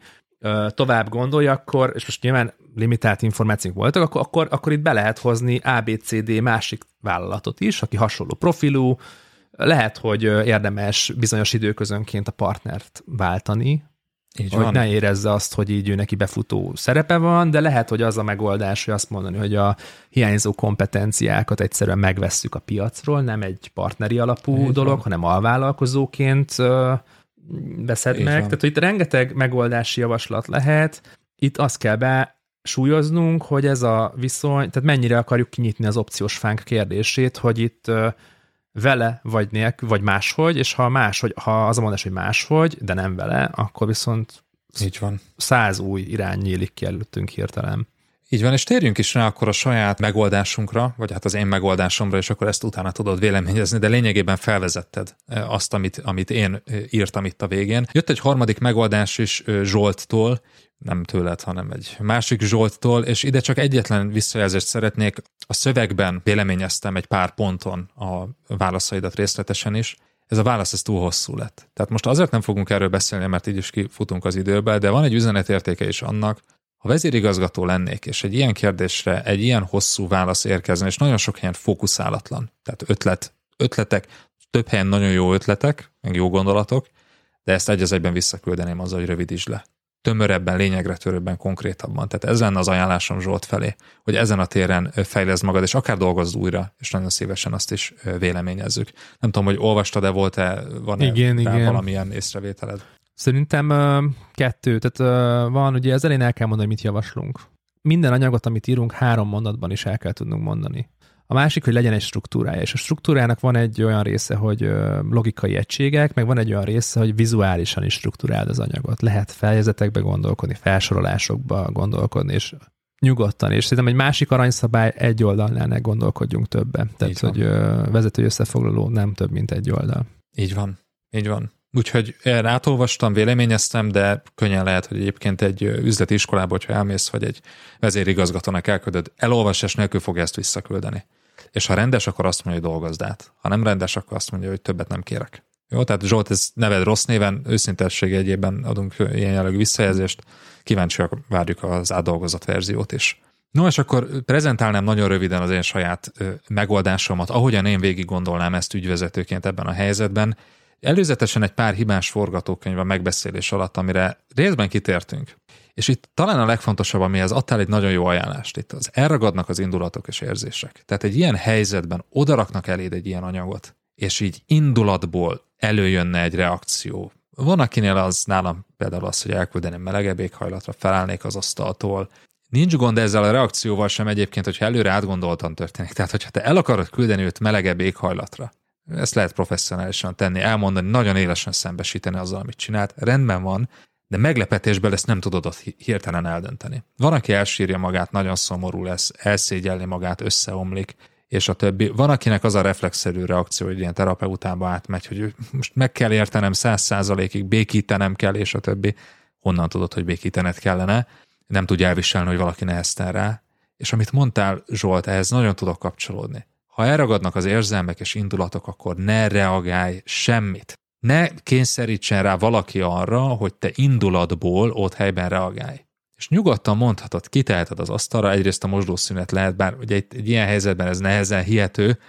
tovább gondolja, akkor, és most nyilván limitált információk voltak, akkor, akkor, akkor itt be lehet hozni á bé cé dé másik vállalatot is, aki hasonló profilú, lehet, hogy érdemes bizonyos időközönként a partnert váltani, így hogy van. Ne érezze azt, hogy így ő neki befutó szerepe van, de lehet, hogy az a megoldás, hogy azt mondani, hogy a hiányzó kompetenciákat egyszerűen megvesszük a piacról, nem egy partneri alapú így dolog, van. Hanem alvállalkozóként veszed meg. Van. Tehát, hogy itt rengeteg megoldási javaslat lehet, itt azt kell be súlyoznunk, hogy ez a viszony, tehát mennyire akarjuk kinyitni az opciós fánk kérdését, hogy itt vele, vagy nélkül, vagy máshogy, és ha máshogy, ha az a mondás, hogy máshogy, de nem vele, akkor viszont így van. Száz új irány nyílik ki előttünk hirtelen. Így van, és térjünk is rá akkor a saját megoldásunkra, vagy hát az én megoldásomra, és akkor ezt utána tudod véleményezni, de lényegében felvezetted azt, amit, amit én írtam itt a végén. Jött egy harmadik megoldás is Zsolttól, nem tőled, hanem egy másik Zsolttól, és ide csak egyetlen visszajelzést szeretnék. A szövegben véleményeztem egy pár ponton a válaszaidat részletesen is. Ez a válasz, ez túl hosszú lett. Tehát most azért nem fogunk erről beszélni, mert így is kifutunk az időbe, de van egy üzenetértéke is annak, ha vezérigazgató lennék, és egy ilyen kérdésre egy ilyen hosszú válasz érkezne, és nagyon sok helyen fókuszálatlan, tehát ötlet, ötletek, több helyen nagyon jó ötletek, meg jó gondolatok, de ezt egy az egyben visszaküldeném azzal, hogy rövidítsd le. Tömörebben, lényegre törőbben, konkrétabban. Tehát ez lenne az ajánlásom Zsolt felé, hogy ezen a téren fejleszd magad, és akár dolgozz újra, és nagyon szívesen azt is véleményezzük. Nem tudom, hogy olvastad-e, volt-e, van-e igen, igen. valamilyen észrevételed? Szerintem ö, kettő. Tehát ö, van, ugye ezzel én el kell mondani, mit javaslunk. Minden anyagot, amit írunk, három mondatban is el kell tudnunk mondani. A másik, hogy legyen egy struktúrája, és a struktúrának van egy olyan része, hogy logikai egységek, meg van egy olyan része, hogy vizuálisan is struktúráld az anyagot. Lehet fejezetekbe gondolkodni, felsorolásokba gondolkodni, és nyugodtan. És szerintem egy másik aranyszabály, egy oldalnál ne gondolkodjunk többe. Tehát, hogy vezetői összefoglaló nem több, mint egy oldal. Így van, így van. Úgyhogy átolvastam, véleményeztem, de könnyen lehet, hogy egyébként egy üzleti iskolába, hogyha elmész, vagy egy vezérigazgatónak elködöd, elolvasás nélkül fogja ezt visszaküldeni. És ha rendes, akkor azt mondja, hogy dolgozd át. Ha nem rendes, akkor azt mondja, hogy többet nem kérek. Jó, tehát Zsolt, ez neved rossz néven, őszintesség egyében adunk ilyen jellegű visszajelzést, kíváncsiak várjuk az átdolgozott verziót is. No, és akkor prezentálnám nagyon röviden az én saját megoldásomat, ahogyan én végig gondolnám ezt ügyvezetőként ebben a helyzetben. Előzetesen egy pár hibás forgatókönyv a megbeszélés alatt, amire részben kitértünk. És itt talán a legfontosabb, amihez adtál egy nagyon jó ajánlást. Itt az elragadnak az indulatok és érzések. Tehát egy ilyen helyzetben odaraknak eléd egy ilyen anyagot, és így indulatból előjönne egy reakció. Van, akinél az nálam például az, hogy elküldeném melegebb éghajlatra, felállnék az asztaltól. Nincs gond ezzel a reakcióval sem egyébként, hogyha előre átgondoltan történik. Tehát, hogyha te el akarod küldeni őt melegebb éghajlatra, ezt lehet professzionálisan tenni, elmondani, nagyon élesen szembesíteni azzal, amit csinált. Rendben van, de meglepetésből ezt nem tudod ott hirtelen eldönteni. Van, aki elsírja magát, nagyon szomorú lesz, elszégyelli magát, összeomlik, és a többi. Van, akinek az a reflexzerű reakció, hogy ilyen terapeutába átmegy, hogy most meg kell értenem száz százalékig, békítenem kell, és a többi. Honnan tudod, hogy békítened kellene? Nem tudja elviselni, hogy valaki nehezten rá. És amit mondtál, Zsolt, ehhez nagyon tudok kapcsolódni. Ha elragadnak az érzelmek és indulatok, akkor ne reagálj semmit. Ne kényszerítsen rá valaki arra, hogy te indulatból ott helyben reagálj. És nyugodtan mondhatod, kiteheted az asztalra, egyrészt a mosdószünet lehet, bár ugye egy, egy ilyen helyzetben ez nehezen hihető,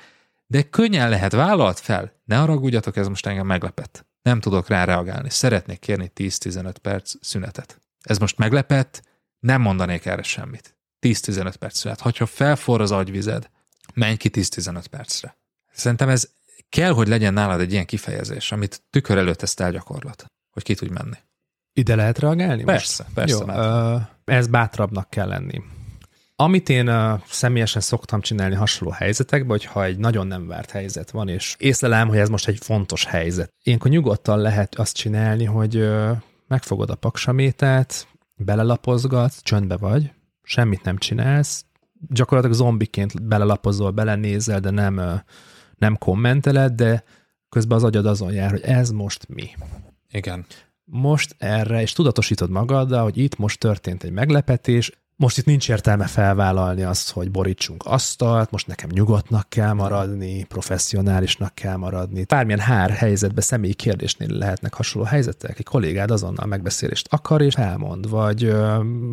de könnyen lehet, vállalt fel. Ne haragudjatok, ez most engem meglepett. Nem tudok rá reagálni. Szeretnék kérni tíz-tizenöt perc szünetet. Ez most meglepett, nem mondanék erre semmit. tíz-tizenöt perc szünet. Ha felforr az agyvized, menj ki tíz-tizenöt percre. Szerintem ez kell, hogy legyen nálad egy ilyen kifejezés, amit tükör előtt ezt elgyakorlat, hogy ki tudj menni. Ide lehet reagálni? Persze, most? persze. Jó, mert... Ez bátrabbnak kell lenni. Amit én személyesen szoktam csinálni hasonló helyzetekben, hogyha egy nagyon nem várt helyzet van, és észlelem, hogy ez most egy fontos helyzet. Ilyenkor nyugodtan lehet azt csinálni, hogy megfogod a paksamétát, belelapozgatsz, csöndbe vagy, semmit nem csinálsz, gyakorlatilag zombiként belelapozol, belenézel, de nem, nem kommenteled, de közben az agyad azon jár, hogy ez most mi. Igen. Most erre, és tudatosítod magaddal, hogy itt most történt egy meglepetés, most itt nincs értelme felvállalni azt, hogy borítsunk asztalt, most nekem nyugodtnak kell maradni, professzionálisnak kell maradni. Bármilyen hár helyzetben, személyi kérdésnél lehetnek hasonló helyzetek, egy kollégád azonnal megbeszélést akar, és elmond, vagy,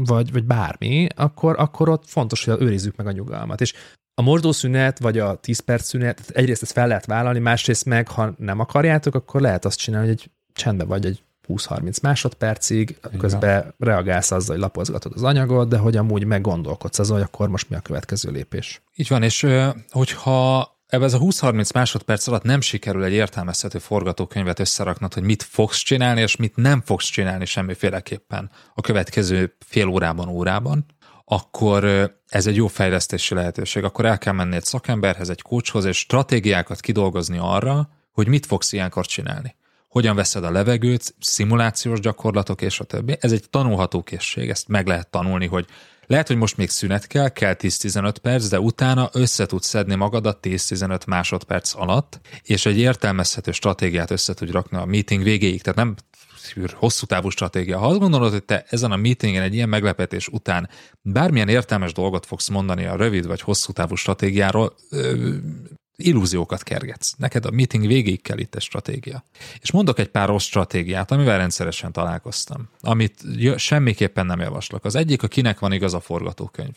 vagy, vagy bármi, akkor, akkor ott fontos, hogy őrizzük meg a nyugalmat. És a mosdószünet, vagy a tíz perc szünet, egyrészt ezt fel lehet vállalni, másrészt meg, ha nem akarjátok, akkor lehet azt csinálni, hogy egy csendbe vagy, egy húsz-harminc másodpercig, közben reagálsz azzal, hogy lapozgatod az anyagot, de hogy amúgy meggondolkodsz azon, hogy akkor most mi a következő lépés. Így van, és hogyha ebben a húsz-harminc másodperc alatt nem sikerül egy értelmezhető forgatókönyvet összeraknod, hogy mit fogsz csinálni, és mit nem fogsz csinálni semmiféleképpen a következő fél órában, órában, akkor ez egy jó fejlesztési lehetőség. Akkor el kell menni egy szakemberhez, egy coachhoz, és stratégiákat kidolgozni arra, hogy mit fogsz ilyenkor csinálni. Hogyan veszed a levegőt, szimulációs gyakorlatok, és a többi. Ez egy tanulható készség, ezt meg lehet tanulni, hogy lehet, hogy most még szünet kell, kell tíz-tizenöt perc, de utána össze tudsz szedni magadat tíz-tizenöt másodperc alatt, és egy értelmezhető stratégiát össze tudj rakni a meeting végéig. Tehát nem hosszú távú stratégia. Ha azt gondolod, hogy te ezen a meetingen egy ilyen meglepetés után bármilyen értelmes dolgot fogsz mondani a rövid vagy hosszú távú stratégiáról, illúziókat kergetsz. Neked a meeting végéig kell itt egy stratégia. És mondok egy pár rossz stratégiát, amivel rendszeresen találkoztam, amit semmiképpen nem javaslok. Az egyik, a kinek van igaz a forgatókönyv.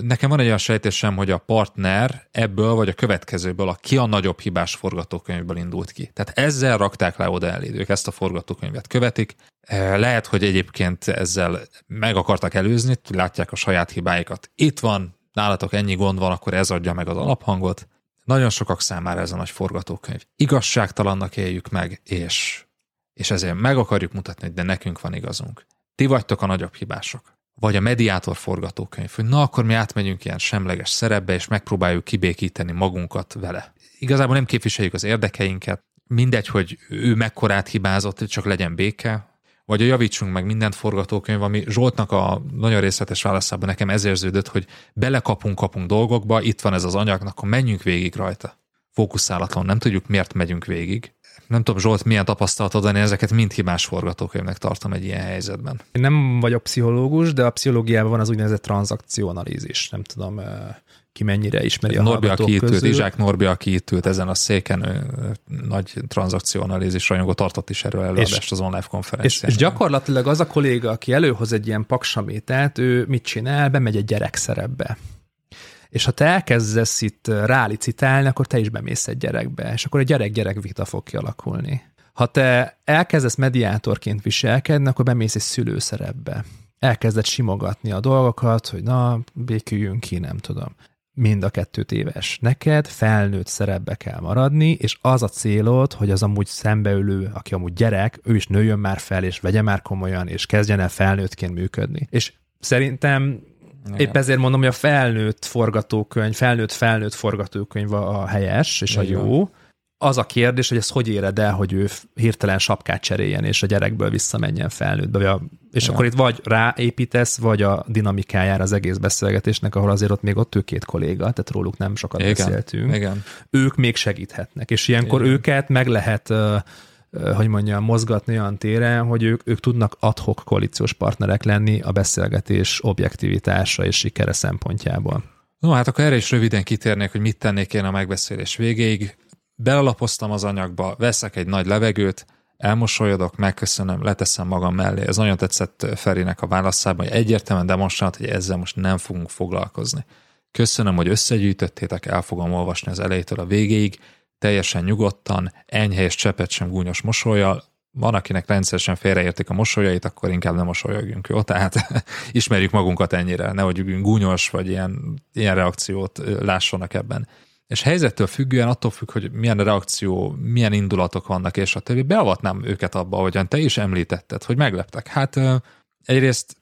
Nekem van egy olyan sejtésem, hogy a partner ebből vagy a következőből a ki a nagyobb hibás forgatókönyvből indult ki. Tehát ezzel rakták le oda elődők, ezt a forgatókönyvet követik. Lehet, hogy egyébként ezzel meg akartak előzni, látják a saját hibáikat. Itt van, nálatok ennyi gond van, akkor ez adja meg az alaphangot. Nagyon sokak számára ez a nagy forgatókönyv. Igazságtalannak éljük meg, és, és ezért meg akarjuk mutatni, hogy de nekünk van igazunk. Ti vagytok a nagyobb hibások. Vagy a mediátor forgatókönyv, hogy na akkor mi átmegyünk ilyen semleges szerepbe, és megpróbáljuk kibékíteni magunkat vele. Igazából nem képviseljük az érdekeinket, mindegy, hogy ő mekkorát hibázott, csak legyen béke. Vagy a javítsunk meg mindent forgatókönyv, ami Zsoltnak a nagyon részletes válaszában nekem ez érződött, hogy belekapunk-kapunk dolgokba, itt van ez az anyag, akkor menjünk végig rajta. Fókuszálatlan, nem tudjuk, miért megyünk végig. Nem tudom, Zsolt, milyen tapasztalatod lenni, ezeket mind hibás forgatókönyvnek tartom egy ilyen helyzetben. Én nem vagyok pszichológus, de a pszichológiában van az úgynevezett tranzakcióanalízis. Nem tudom, ki mennyire ismeri a Norbi, hallgatók közül. Ítült, Izsák Norbi, aki itt ült ezen a széken, nagy tranzakcióanalízis rajongó, tartott is erről előadást az Onlife konferencián. És, és gyakorlatilag az a kolléga, aki előhoz egy ilyen paksamétát, ő mit csinál? Bemegy egy gyerekszerepbe. És ha te elkezdesz itt rálicitálni, akkor te is bemész egy gyerekbe, és akkor a gyerek-gyerek vita fog kialakulni. Ha te elkezdesz mediátorként viselkedni, akkor bemész egy szülőszerepbe. Elkezded simogatni a dolgokat, hogy na, béküljünk ki, nem tudom. Mind a kettő téves. Neked felnőtt szerepbe kell maradni, és az a célod, hogy az amúgy szembeülő, aki amúgy gyerek, ő is nőjön már fel, és vegye már komolyan, és kezdjen el felnőttként működni. És szerintem... Igen. Épp ezért mondom, hogy a felnőtt forgatókönyv, felnőtt-felnőtt forgatókönyv a helyes és a jó. Az a kérdés, hogy ezt hogy éred el, hogy ő hirtelen sapkát cseréljen, és a gyerekből visszamenjen felnőttbe. És igen, akkor itt vagy ráépítesz, vagy a dinamikájára az egész beszélgetésnek, ahol azért ott még ott ő két kolléga, tehát róluk nem sokat igen, beszéltünk. Igen. Ők még segíthetnek, és ilyenkor igen, őket meg lehet... hogy mondjam, mozgatni olyan téren, hogy ők, ők tudnak ad-hoc koalíciós partnerek lenni a beszélgetés objektivitása és sikere szempontjából. No, hát akkor erre is röviden kitérnék, hogy mit tennék én a megbeszélés végéig. Belelapoztam az anyagba, veszek egy nagy levegőt, elmosolyodok, megköszönöm, leteszem magam mellé. Ez nagyon tetszett Ferinek a válaszában, hogy egyértelműen demonstrált, hogy ezzel most nem fogunk foglalkozni. Köszönöm, hogy összegyűjtöttétek, el fogom olvasni az elejétől a végéig, teljesen nyugodtan, enyhe és cseppet sem gúnyos mosollyal. Van, akinek rendszeresen félreértik a mosolyait, akkor inkább nem mosolyogjunk, jó? Tehát ismerjük magunkat ennyire, nehogy gúnyos vagy ilyen, ilyen reakciót lássanak ebben. És helyzettől függően, attól függ, hogy milyen reakció, milyen indulatok vannak, és a többi, beavatnám őket abba, ahogyan te is említetted, hogy megleptek. Hát egyrészt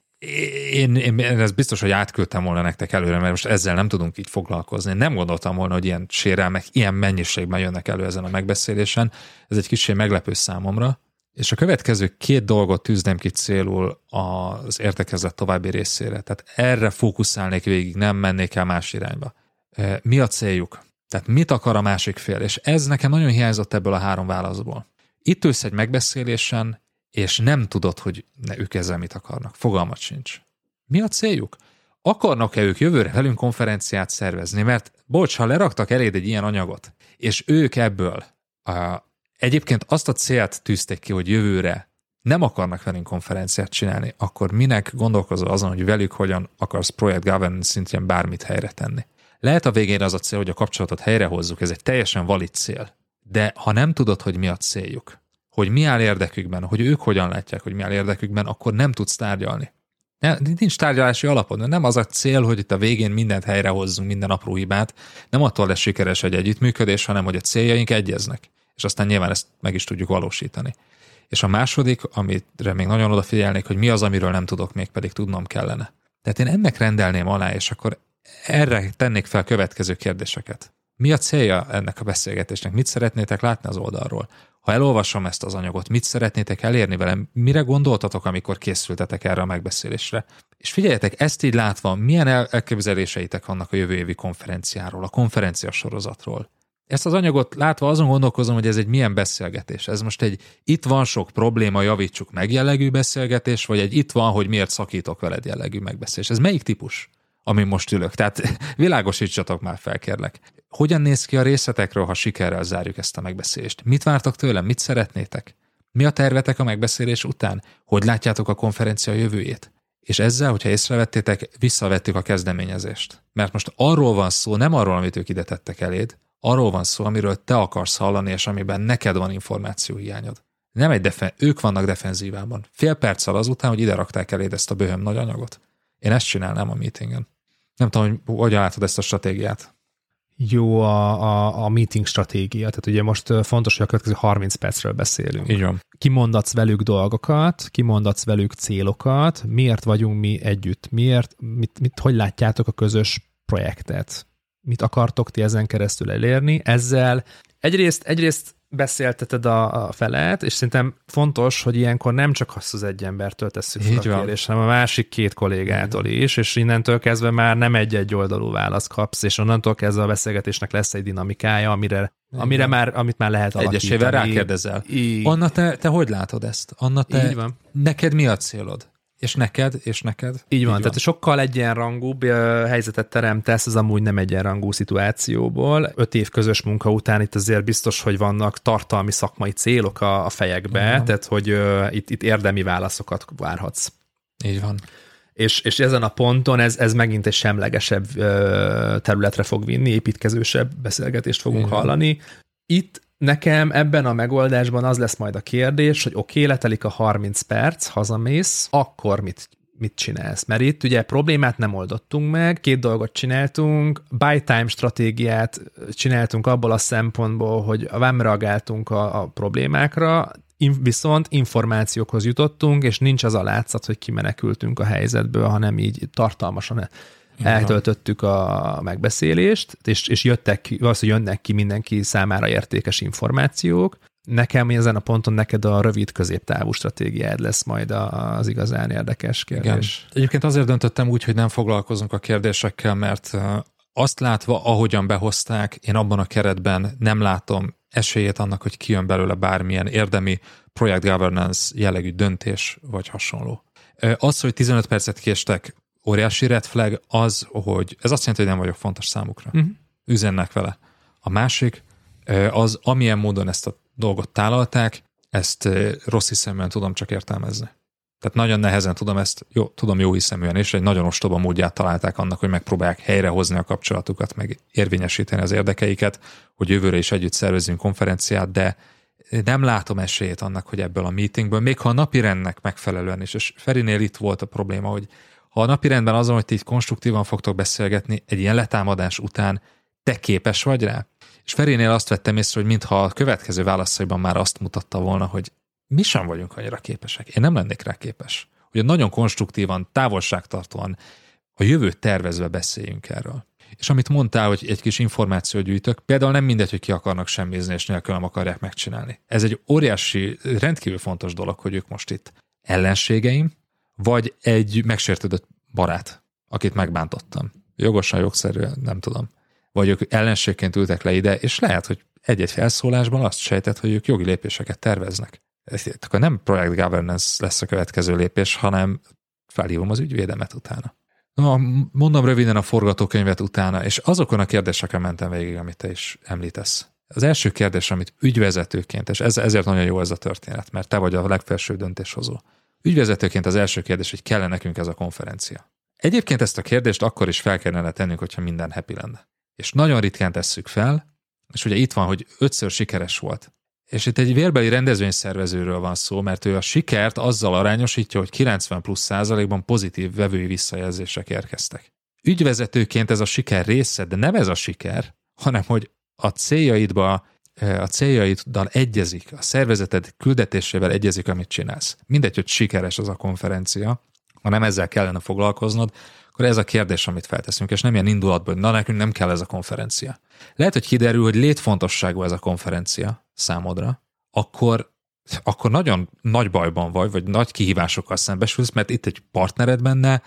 Én, én, én ez biztos, hogy átküldtem volna nektek előre, mert most ezzel nem tudunk így foglalkozni. Nem gondoltam volna, hogy ilyen sérelmek ilyen mennyiségben jönnek elő ezen a megbeszélésen. Ez egy kicsit meglepő számomra. És a következő két dolgot tűzném ki célul az értekezlet további részére. Tehát erre fókuszálnék végig, nem mennék el más irányba. Mi a céljuk? Tehát mit akar a másik fél? És ez nekem nagyon hiányzott ebből a három válaszból. Itt ülsz egy megbeszélésen, és nem tudod, hogy ne, ők ezzel mit akarnak. Fogalmat sincs. Mi a céljuk? Akarnak-e ők jövőre velünk konferenciát szervezni? Mert bocs, ha leraktak eléd egy ilyen anyagot, és ők ebből a, egyébként azt a célt tűzték ki, hogy jövőre nem akarnak velünk konferenciát csinálni, akkor minek gondolkozol azon, hogy velük hogyan akarsz project governance szintjén bármit helyre tenni? Lehet a végén az a cél, hogy a kapcsolatot helyrehozzuk, ez egy teljesen valid cél. De ha nem tudod, hogy mi a céljuk, hogy mi áll érdekükben, hogy ők hogyan látják, hogy mi áll érdekükben, akkor nem tudsz tárgyalni. Nem, nincs tárgyalási alapod, nem az a cél, hogy itt a végén mindent helyrehozzunk, minden apró hibát, nem attól lesz sikeres egy együttműködés, hanem hogy a céljaink egyeznek, és aztán nyilván ezt meg is tudjuk valósítani. És a második, amire még nagyon odafigyelnék, hogy mi az, amiről nem tudok, még pedig tudnom kellene. Tehát én ennek rendelném alá, és akkor erre tennék fel következő kérdéseket. Mi a célja ennek a beszélgetésnek? Mit szeretnétek látni az oldalról? Ha elolvasom ezt az anyagot, mit szeretnétek elérni velem? Mire gondoltatok, amikor készültetek erre a megbeszélésre? És figyeljetek, ezt így látva, milyen elképzeléseitek vannak a jövő évi konferenciáról, a konferencia sorozatról. Ezt az anyagot látva azon gondolkozom, hogy ez egy milyen beszélgetés. Ez most egy itt van sok probléma, javítsuk meg jellegű beszélgetés, vagy egy itt van, hogy miért szakítok veled jellegű megbeszélés. Ez melyik típus, amin most ülök? Tehát világosítsatok már fel, kérlek. Hogyan néz ki a részletekről, ha sikerrel zárjuk ezt a megbeszélést? Mit vártak tőlem? Mit szeretnétek? Mi a tervetek a megbeszélés után? Hogy látjátok a konferencia jövőjét? És ezzel, hogyha észrevettétek, visszavettük a kezdeményezést. Mert most arról van szó, nem arról, amit ők ide tettek eléd, arról van szó, amiről te akarsz hallani, és amiben neked van információhiányod. Nem egy defen- ők vannak defenzívában. Fél perccel azután, hogy ide rakták eléd ezt a böhöm nagy anyagot. Én ezt csinálnám a meetingen. Nem tudom, hogy hogyan látod ezt a stratégiát. Jó a, a, a meeting stratégia. Tehát ugye most fontos, hogy a következő harminc percről beszélünk. Így van. Kimondatsz velük dolgokat, kimondatsz velük célokat, miért vagyunk mi együtt, miért, mit, mit, hogy látjátok a közös projektet, mit akartok ti ezen keresztül elérni. Ezzel egyrészt, egyrészt beszélteted a, a felet, és szerintem fontos, hogy ilyenkor nem csak azt az egy embertől tesszük fel a kérdést, hanem a másik két kollégától is, és innentől kezdve már nem egy-egy oldalú választ kapsz, és onnantól kezdve a beszélgetésnek lesz egy dinamikája, amire, amire már, amit már lehet alakítani. Egyesével rákérdezel. I... Anna, te, te hogy látod ezt? Anna, te neked mi a célod? És neked, és neked. Így van, Így van. Tehát sokkal egyenrangúbb helyzetet teremtesz az amúgy nem egyenrangú szituációból. Öt év közös munka után itt azért biztos, hogy vannak tartalmi szakmai célok a fejekbe, uh-huh. tehát hogy uh, itt, itt érdemi válaszokat várhatsz. Így van. És, és ezen a ponton ez, ez megint egy semlegesebb uh, területre fog vinni, építkezősebb beszélgetést fogunk Így hallani. Van. Itt nekem ebben a megoldásban az lesz majd a kérdés, hogy oké, letelik a harminc perc, hazamész, akkor mit, mit csinálsz? Mert itt ugye problémát nem oldottunk meg, két dolgot csináltunk, buy time stratégiát csináltunk abból a szempontból, hogy nem reagáltunk a, a problémákra, viszont információkhoz jutottunk, és nincs az a látszat, hogy kimenekültünk a helyzetből, hanem így tartalmasan eltöltöttük a megbeszélést, és, és jöttek ki, az, hogy jönnek ki mindenki számára értékes információk. Nekem ezen a ponton neked a rövid középtávú stratégiád lesz majd az igazán érdekes kérdés. Igen. Egyébként azért döntöttem úgy, hogy nem foglalkozunk a kérdésekkel, mert azt látva, ahogyan behozták, én abban a keretben nem látom esélyét annak, hogy kijön belőle bármilyen érdemi project governance jellegű döntés, vagy hasonló. Az, hogy tizenöt percet késtek, óriási red flag az, hogy ez azt jelenti, hogy nem vagyok fontos számukra. Uh-huh. Üzennek vele. A másik, az amilyen módon ezt a dolgot tálalták, ezt rossz hiszeműen tudom csak értelmezni. Tehát nagyon nehezen tudom ezt, jó, tudom jó hiszeműen, és egy nagyon ostoba módját találták annak, hogy megpróbálják helyrehozni a kapcsolatukat, meg érvényesíteni az érdekeiket, hogy jövőre is együtt szervezzünk konferenciát, de nem látom esélyét annak, hogy ebből a meetingből, még ha a napirendnek megfelelően is, és Ferinél itt volt a probléma, hogy ha a napirendben azon, hogy ti így konstruktívan fogtok beszélgetni, egy ilyen letámadás után te képes vagy rá? És Ferinél azt vettem észre, hogy mintha a következő válaszaiban már azt mutatta volna, hogy mi sem vagyunk annyira képesek. Én nem lennék rá képes. Ugye nagyon konstruktívan, távolságtartóan a jövőt tervezve beszéljünk erről. És amit mondtál, hogy egy kis információt gyűjtök, például nem mindegy, hogy ki akarnak semmizni, és nélkülem akarják megcsinálni. Ez egy óriási, rendkívül fontos dolog, hogy ők most itt ellenségeim, vagy egy megsértődött barát, akit megbántottam. Jogosan, jogszerűen, nem tudom. Vagy ők ellenségként ültek le ide, és lehet, hogy egy-egy felszólásban azt sejtett, hogy ők jogi lépéseket terveznek. Ezért akkor nem project governance lesz a következő lépés, hanem felhívom az ügyvédemet utána. No, mondom röviden a forgatókönyvet utána, és azokon a kérdéseken mentem végig, amit te is említesz. Az első kérdés, amit ügyvezetőként, és ez, ezért nagyon jó ez a történet, mert te vagy a legfelső döntéshozó. Ügyvezetőként az első kérdés, hogy kell-e nekünk ez a konferencia. Egyébként ezt a kérdést akkor is fel kellene tennünk, hogyha minden happy lenne. És nagyon ritkán tesszük fel, és ugye itt van, hogy ötször sikeres volt. És itt egy vérbeli rendezvényszervezőről van szó, mert ő a sikert azzal arányosítja, hogy kilencven plusz százalékban pozitív vevői visszajelzések érkeztek. Ügyvezetőként ez a siker része, de nem ez a siker, hanem hogy a céljaidba a céljaiddal egyezik, a szervezeted küldetésével egyezik, amit csinálsz. Mindegy, hogy sikeres az a konferencia, hanem ezzel kellene foglalkoznod, akkor ez a kérdés, amit felteszünk, és nem ilyen indulatból, na nekünk nem kell ez a konferencia. Lehet, hogy kiderül, hogy létfontosságú ez a konferencia számodra, akkor, akkor nagyon nagy bajban vagy, vagy nagy kihívásokkal szembesülsz, mert itt egy partnered benne,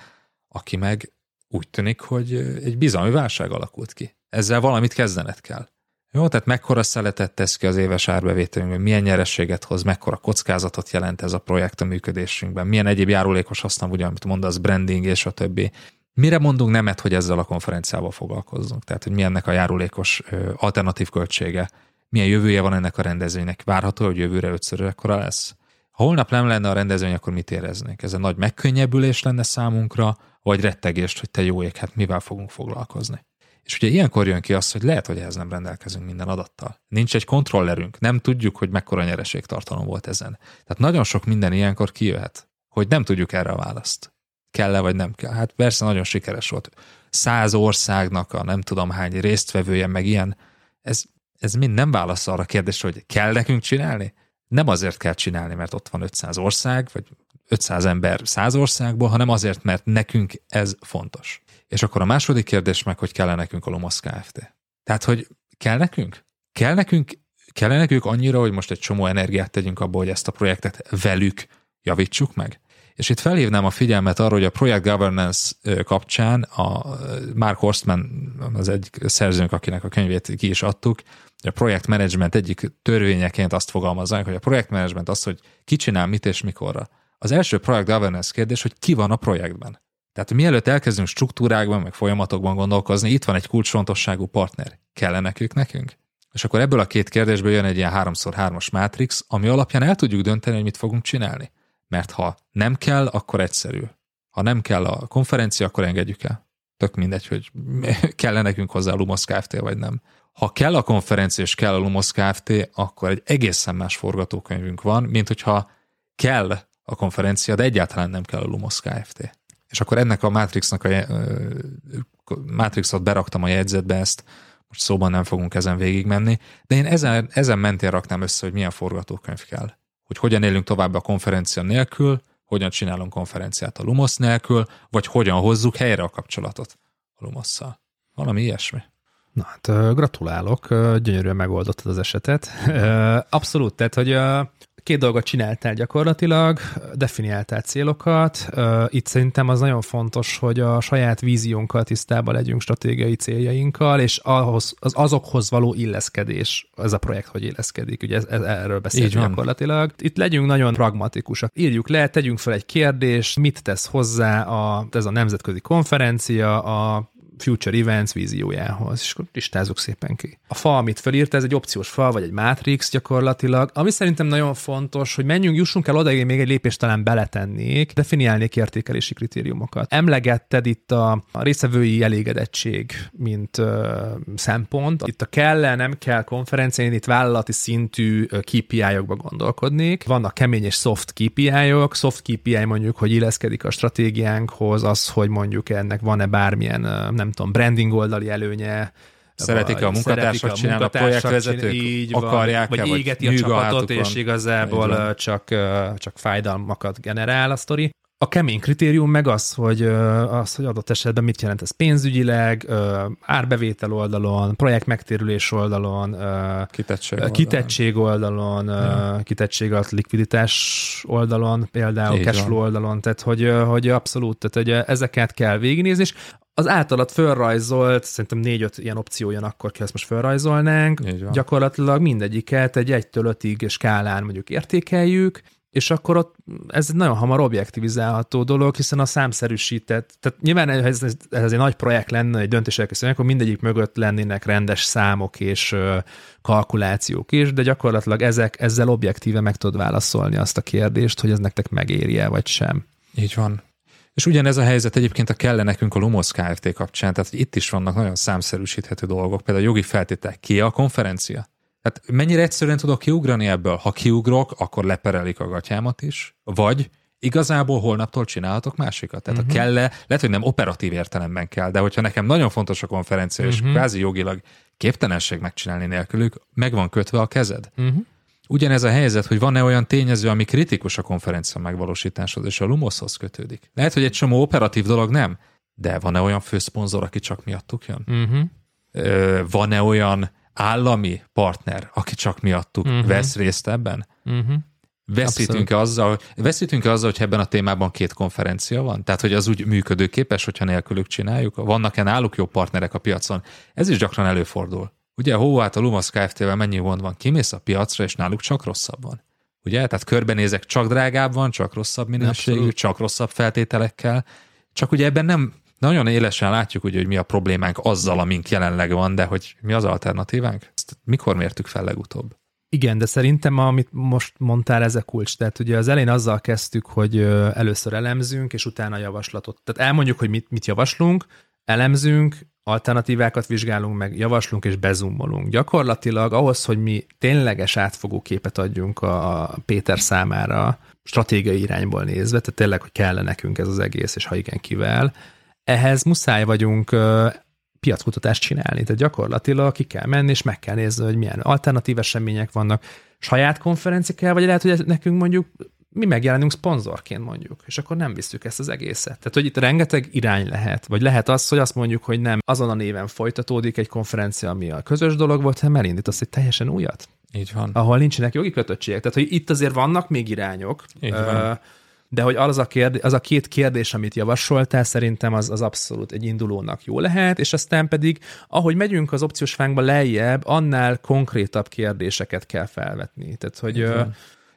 aki meg úgy tűnik, hogy egy bizalmi válság alakult ki. Ezzel valamit kezdened kell. Jó, tehát mekkora szeletet tesz ki az éves árbevételünkben, milyen nyerességet hoz, mekkora kockázatot jelent ez a projekt a működésünkben, milyen egyéb járulékos haszna, ugye, amit mondasz, branding és a többi. Mire mondunk nemet, hogy ezzel a konferenciával foglalkozzunk? Tehát, hogy milyennek a járulékos alternatív költsége, milyen jövője van ennek a rendezvénynek, várható, hogy jövőre ötször ekkora lesz? Ha holnap nem lenne a rendezvény, akkor mit éreznénk? Ez egy nagy megkönnyebbülés lenne számunkra, vagy rettegést, hogy te jó ég, hát mivel fogunk foglalkozni? És ugye ilyenkor jön ki az, hogy lehet, hogy ehhez nem rendelkezünk minden adattal. Nincs egy kontrollerünk, nem tudjuk, hogy mekkora nyereségtartalom volt ezen. Tehát nagyon sok minden ilyenkor kijöhet, hogy nem tudjuk erre a választ. Kell-e vagy nem kell? Hát persze nagyon sikeres volt. Száz országnak a nem tudom hány résztvevője, meg ilyen. Ez, ez mind nem válasz arra a kérdésre, hogy kell nekünk csinálni? Nem azért kell csinálni, mert ott van ötszáz ország, vagy ötszáz ember száz országból, hanem azért, mert nekünk ez fontos. És akkor a második kérdés meg, hogy kell-e nekünk a Lumos Kft. Tehát, hogy kell nekünk? Kell nekünk? Kell-e nekünk annyira, hogy most egy csomó energiát tegyünk abba, hogy ezt a projektet velük javítsuk meg? És itt felhívnám a figyelmet arra, hogy a projekt governance kapcsán a Mark Horstman, az egy szerzőnk, akinek a könyvét ki is adtuk, a projektmenedzsment egyik törvényeként azt fogalmazzák, hogy a projektmenedzsment az, hogy ki csinál mit és mikorra. Az első projekt governance kérdés, hogy ki van a projektben. Tehát mielőtt elkezdünk struktúrákban, meg folyamatokban gondolkozni, itt van egy kulcsfontosságú partner. Kellene ők nekünk? És akkor ebből a két kérdésből jön egy ilyen háromszor hármas mátrix, ami alapján el tudjuk dönteni, hogy mit fogunk csinálni. Mert ha nem kell, akkor egyszerű. Ha nem kell a konferencia, akkor engedjük el. Tök mindegy, hogy kell-e nekünk hozzá a Lumos Kft. Vagy nem. Ha kell a konferencia és kell a Lumos Kft., akkor egy egészen más forgatókönyvünk van, mint hogyha kell a konferencia, de egyáltalán nem kell a Lumos Kft. És akkor ennek a mátrixnak a mátrixot beraktam a jegyzetbe, ezt most szóban nem fogunk ezen végigmenni, de én ezen, ezen mentén raknám össze, hogy milyen forgatókönyv kell. Hogy hogyan élünk tovább a konferencia nélkül, hogyan csinálunk konferenciát a Lumos nélkül, vagy hogyan hozzuk helyre a kapcsolatot a Lumosszal. Valami ilyesmi. Na hát gratulálok, gyönyörűen megoldottad az esetet. Abszolút, tehát hogy két dolgot csináltál gyakorlatilag, definiáltál célokat. Itt szerintem az nagyon fontos, hogy a saját víziónkkal tisztában legyünk, stratégiai céljainkkal, és ahhoz, az azokhoz való illeszkedés, ez a projekt, hogy illeszkedik, ugye ez, ez, erről beszélünk gyakorlatilag. Itt legyünk nagyon pragmatikusak. Írjuk le, tegyünk fel egy kérdést, mit tesz hozzá a, ez a nemzetközi konferencia, a Future Events víziójához, és akkor listázzuk szépen ki. A fal, amit felírta, ez egy opciós fal, vagy egy mátrix gyakorlatilag, ami szerintem nagyon fontos, hogy menjünk, jussunk el odaig, még egy lépést talán beletennék, definiálnék értékelési kritériumokat. Emlegetted itt a résztvevői elégedettség, mint ö, szempont. Itt a kell-e, nem kell konferencián, itt vállalati szintű ká pé í-okba gondolkodnék. Vannak kemény és soft ká pé í-ok. Soft ká pé í mondjuk, hogy illeszkedik a stratégiánkhoz, az, hogy mondjuk ennek van-e bármilyen, nem tudom, branding oldali előnye. Szeretik a munkatársak csinálni, a projektvezetők akarják, vagy égeti a csapatot, és igazából csak, csak fájdalmakat generál a sztori. A kemény kritérium meg az, hogy az, hogy adott esetben mit jelent ez pénzügyileg, árbevétel oldalon, projekt megtérülés oldalon, kitettség oldalon, kitettség, oldalon, ja. kitettség alatt likviditás oldalon, például cashflow oldalon, tehát hogy, hogy abszolút, tehát hogy ezeket kell végignézni, és az általad fölrajzolt, szerintem négy-öt ilyen opció jön akkor, ki ezt most fölrajzolnánk, gyakorlatilag mindegyiket egy egytől ötig skálán mondjuk értékeljük, és akkor ott ez nagyon hamar objektivizálható dolog, hiszen a számszerűsített, tehát nyilván ez, ez, ez egy nagy projekt lenne, egy döntés elkészülni, akkor mindegyik mögött lennének rendes számok és ö, kalkulációk is, de gyakorlatilag ezek, ezzel objektíve meg tudod válaszolni azt a kérdést, hogy ez nektek megéri-e vagy sem. Így van. És ugyanez a helyzet egyébként a kell nekünk a Lumos Kft. Kapcsán, tehát itt is vannak nagyon számszerűsíthető dolgok, például a jogi feltétel, ki a konferencia? Tehát mennyire egyszerűen tudok kiugrani ebből? Ha kiugrok, akkor leperelik a gatyámat is, vagy igazából holnaptól csinálhatok másikat. Tehát uh-huh. a kell-e, lehet, hogy nem operatív értelemben kell, de hogyha nekem nagyon fontos a konferencia, uh-huh. és kvázi jogilag képtelenség megcsinálni nélkülük, meg van kötve a kezed. Uh-huh. Ugyanez a helyzet, hogy van-e olyan tényező, ami kritikus a konferencia megvalósításhoz, és a Lumoshoz kötődik. Lehet, hogy egy csomó operatív dolog nem, de van-e olyan főszponzor, aki csak miattuk jön? Uh-huh. Van-e olyan állami partner, aki csak miattuk uh-huh. vesz részt ebben? Uh-huh. Veszítünk-e azzal, veszítünk-e azzal, hogyha ebben a témában két konferencia van? Tehát, hogy az úgy működőképes, hogyha nélkülük csináljuk? Vannak-e náluk jó partnerek a piacon? Ez is gyakran előfordul. Ugye, hó, hát a Lumos Kft-vel mennyi gond van? Kimész a piacra, és náluk csak rosszabb van. Ugye? Tehát körbenézek, csak drágább van, csak rosszabb minőségű, csak rosszabb feltételekkel. Csak ugye ebben nem nagyon élesen látjuk, ugye, hogy mi a problémánk azzal, amink jelenleg van, de hogy mi az alternatívánk? Ezt mikor mértük fel legutóbb? Igen, de szerintem, amit most mondtál, ez a kulcs. Tehát ugye az elején azzal kezdtük, hogy először elemzünk, és utána javaslatot. Tehát elmondjuk, hogy mit, mit javaslunk, elemzünk, alternatívákat vizsgálunk meg, javaslunk és bezoomolunk. Gyakorlatilag ahhoz, hogy mi tényleges átfogó képet adjunk a Péter számára stratégiai irányból nézve, tehát tényleg, hogy kell nekünk ez az egész, és ha igen, kivel, ehhez muszáj vagyunk piackutatást csinálni. Tehát gyakorlatilag ki kell menni, és meg kell nézni, hogy milyen alternatív események vannak. Saját konferencia kell, vagy lehet, hogy nekünk mondjuk mi megjelenünk szponzorként mondjuk, és akkor nem visszük ezt az egészet. Tehát, hogy itt rengeteg irány lehet, vagy lehet az, hogy azt mondjuk, hogy nem azon a néven folytatódik egy konferencia, ami a közös dolog volt, hanem elindítasz egy teljesen újat. Így van. Ahol nincsenek jogi kötöttségek. Tehát, hogy itt azért vannak még irányok, de hogy az a, kérdés, az a két kérdés, amit javasoltál, szerintem az, az abszolút egy indulónak jó lehet, és aztán pedig, ahogy megyünk az opciós fánkba lejjebb, annál konkrétabb kérdéseket kell felvetni. Tehát, hogy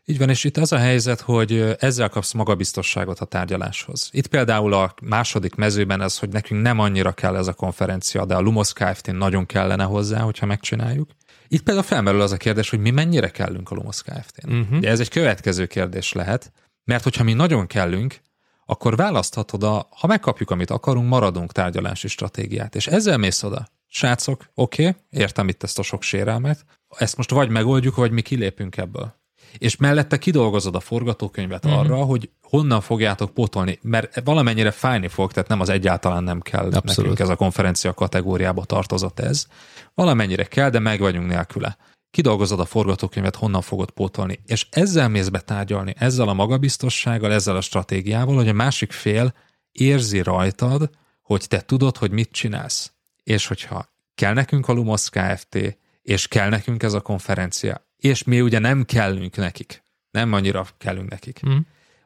Így van, és itt az a helyzet, hogy ezzel kapsz magabiztosságot a tárgyaláshoz. Itt például a második mezőben ez, hogy nekünk nem annyira kell ez a konferencia, de a Lumos Kft-n nagyon kellene hozzá, hogyha megcsináljuk. Itt például felmerül az a kérdés, hogy mi mennyire kellünk a Lumos Kft-n. Uh-huh. De ez egy következő kérdés lehet, mert hogyha mi nagyon kellünk, akkor választhatod a, ha megkapjuk, amit akarunk, maradunk tárgyalási stratégiát. És ezzel mész oda. Srácok, oké, okay, értem itt ezt a sok sérelmet, ezt most vagy megoldjuk, vagy mi kilépünk ebből. És mellette kidolgozod a forgatókönyvet uh-huh. arra, hogy honnan fogjátok pótolni, mert valamennyire fájni fog, tehát nem az egyáltalán nem kell Abszolút. Nekünk, ez a konferencia kategóriába tartozott ez. Valamennyire kell, de meg vagyunk nélküle. Kidolgozod a forgatókönyvet, honnan fogod pótolni, és ezzel mész betárgyalni, ezzel a magabiztossággal, ezzel a stratégiával, hogy a másik fél érzi rajtad, hogy te tudod, hogy mit csinálsz. És hogyha kell nekünk a Lumos Kft., és kell nekünk ez a konferencia, és mi ugye nem kellünk nekik. Nem annyira kellünk nekik. Mm.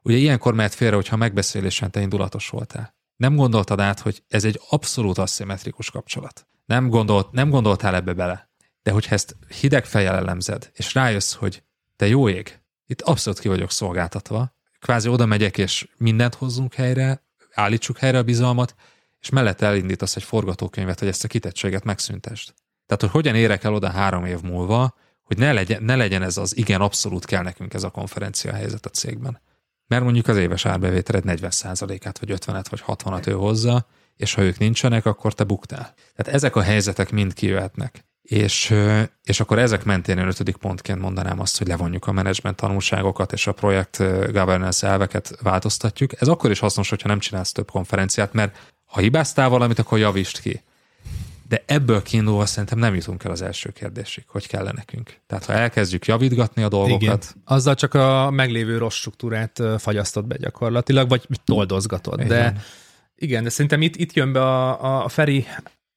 Ugye ilyenkor mehet félre, hogyha megbeszélésen te indulatos voltál. Nem gondoltad át, hogy ez egy abszolút aszimmetrikus kapcsolat. Nem, gondolt, nem gondoltál ebbe bele. De hogyha ezt hideg fejjel elemzed, és rájössz, hogy te jó ég, itt abszolút ki vagyok szolgáltatva, kvázi oda megyek, és mindent hozzunk helyre, állítsuk helyre a bizalmat, és mellette elindítasz egy forgatókönyvet, hogy ezt a kitettséget megszüntesd. Tehát, hogy hogyan érek el oda három év múlva, hogy ne legyen, ne legyen ez az igen, abszolút kell nekünk ez a konferencia helyzet a cégben. Mert mondjuk az éves árbevételed negyven százalékát, vagy ötvenet, vagy hatvanat ő hozza, és ha ők nincsenek, akkor te buktál. Tehát ezek a helyzetek mind kijöhetnek. És, és akkor ezek mentén én ötödik pontként mondanám azt, hogy levonjuk a menedzsment tanulságokat, és a projekt governance elveket változtatjuk. Ez akkor is hasznos, hogyha nem csinálsz több konferenciát, mert ha hibáztál valamit, akkor javítsd ki. De ebből kiindulva szerintem nem jutunk el az első kérdésig, hogy kellene nekünk. Tehát ha elkezdjük javítgatni a dolgokat. Igen. Azzal csak a meglévő rossz struktúrát fagyasztod be gyakorlatilag, vagy toldozgatod. Igen. De igen, de szerintem itt, itt jön be a, a Feri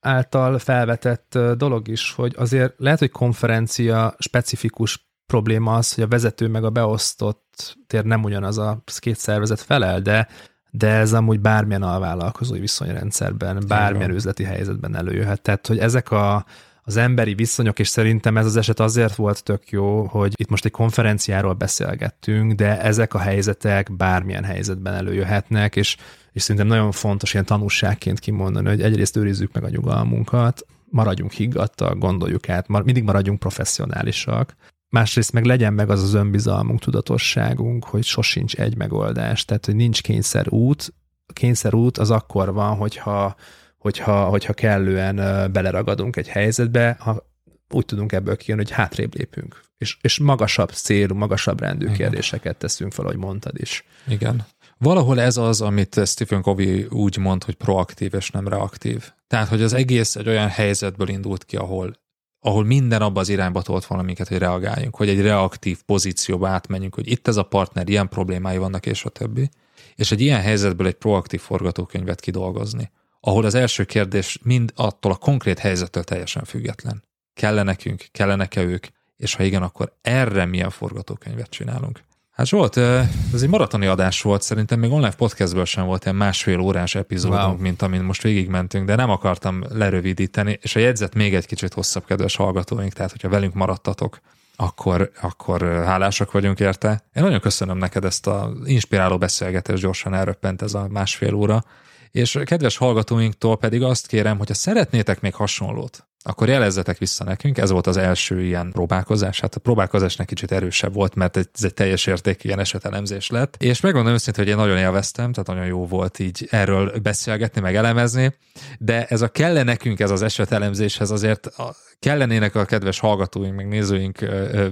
által felvetett dolog is, hogy azért lehet, hogy konferencia specifikus probléma az, hogy a vezető meg a beosztott tér nem ugyanaz a két szervezet felel, de de ez amúgy bármilyen alvállalkozói viszonyrendszerben, bármilyen üzleti helyzetben előjöhet. Tehát, hogy ezek a, az emberi viszonyok, és szerintem ez az eset azért volt tök jó, hogy itt most egy konferenciáról beszélgettünk, de ezek a helyzetek bármilyen helyzetben előjöhetnek, és, és szerintem nagyon fontos ilyen tanulságként kimondani, hogy egyrészt őrizzük meg a nyugalmunkat, maradjunk higgadtak, gondoljuk át, mindig maradjunk professzionálisak. Másrészt meg legyen meg az az önbizalmunk, tudatosságunk, hogy sosincs egy megoldás, tehát, hogy nincs kényszerút. A kényszerút az akkor van, hogyha, hogyha, hogyha kellően beleragadunk egy helyzetbe, ha úgy tudunk ebből kijönni, hogy hátrébb lépünk, és, és magasabb célú, magasabb rendű Igen. kérdéseket teszünk fel, ahogy mondtad is. Igen. Valahol ez az, amit Stephen Covey úgy mond, hogy proaktív és nem reaktív. Tehát, hogy az egész egy olyan helyzetből indult ki, ahol ahol minden abba az irányba tolt volna minket, hogy reagáljunk, hogy egy reaktív pozícióba átmenjünk, hogy itt ez a partner, ilyen problémái vannak, és a többi. És egy ilyen helyzetből egy proaktív forgatókönyvet kidolgozni, ahol az első kérdés mind attól a konkrét helyzettől teljesen független. Kell-e nekünk, kellenek-e ők, és ha igen, akkor erre milyen forgatókönyvet csinálunk. Hát Zsolt, ez egy maratoni adás volt, szerintem még online podcastből sem volt ilyen másfél órás epizódunk, wow. mint amin most végigmentünk, de nem akartam lerövidíteni, és a jegyzet még egy kicsit hosszabb, kedves hallgatóink, tehát hogyha velünk maradtatok, akkor, akkor hálásak vagyunk érte. Én nagyon köszönöm neked ezt az inspiráló beszélgetést, gyorsan elröppent ez a másfél óra, és kedves hallgatóinktól pedig azt kérem, hogyha szeretnétek még hasonlót, akkor jelezzetek vissza nekünk, ez volt az első ilyen próbálkozás, hát a próbálkozásnak kicsit erősebb volt, mert ez egy teljes értékű ilyen esetelemzés lett, és megmondom őszintén, hogy én nagyon élveztem, tehát nagyon jó volt így erről beszélgetni, meg elemezni, de ez a kell nekünk, ez az esetelemzéshez azért a, kellenének a kedves hallgatóink, meg nézőink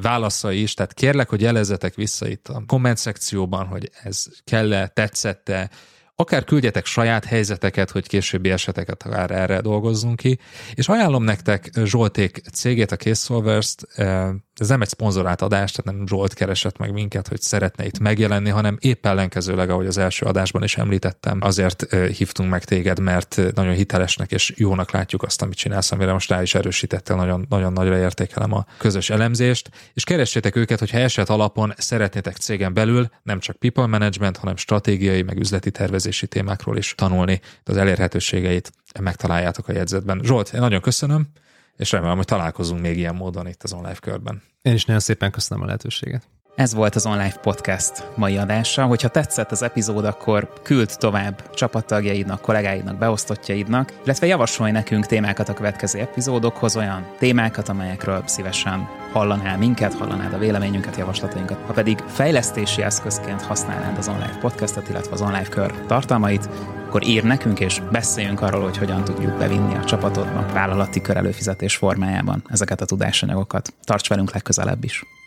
válaszai is, tehát kérlek, hogy jelezzetek vissza itt a komment szekcióban, hogy ez kell-e, tetszett-e, akár küldjetek saját helyzeteket, hogy későbbi eseteket akár erre dolgozzunk ki, és ajánlom nektek Zsolték cégét, a Case Solverst, ez nem egy szponzorált adás, tehát nem Zsolt keresett meg minket, hogy szeretne itt megjelenni, hanem épp ellenkezőleg, ahogy az első adásban is említettem, azért hívtunk meg téged, mert nagyon hitelesnek és jónak látjuk azt, amit csinálsz, amire most rá is erősítettél, nagyon, nagyon nagyra értékelem a közös elemzést, és keressétek őket, hogyha eset alapon szeretnétek cégen belül nem csak people management, hanem stratégiai, meg üzleti tervezési témákról is tanulni, de az elérhetőségeit megtaláljátok a jegyzetben. Zsolt, én nagyon köszönöm, és remélem, hogy találkozunk még ilyen módon itt az Onlife körben. Én is nagyon szépen köszönöm a lehetőséget. Ez volt az Onlife Podcast mai adása. Hogyha tetszett az epizód, akkor küld tovább csapattagjaidnak, kollégáidnak, beosztottjaidnak, illetve javasolj nekünk témákat a következő epizódokhoz, olyan témákat, amelyekről szívesen hallanál minket, hallanád a véleményünket, javaslatainkat. Ha pedig fejlesztési eszközként használnád az Onlife Podcastet, illetve az Onlife kör tartalmait, akkor ír nekünk, és beszéljünk arról, hogy hogyan tudjuk bevinni a csapatodnak vállalati körelőfizetés formájában ezeket a tudásanyagokat. Tarts velünk legközelebb is!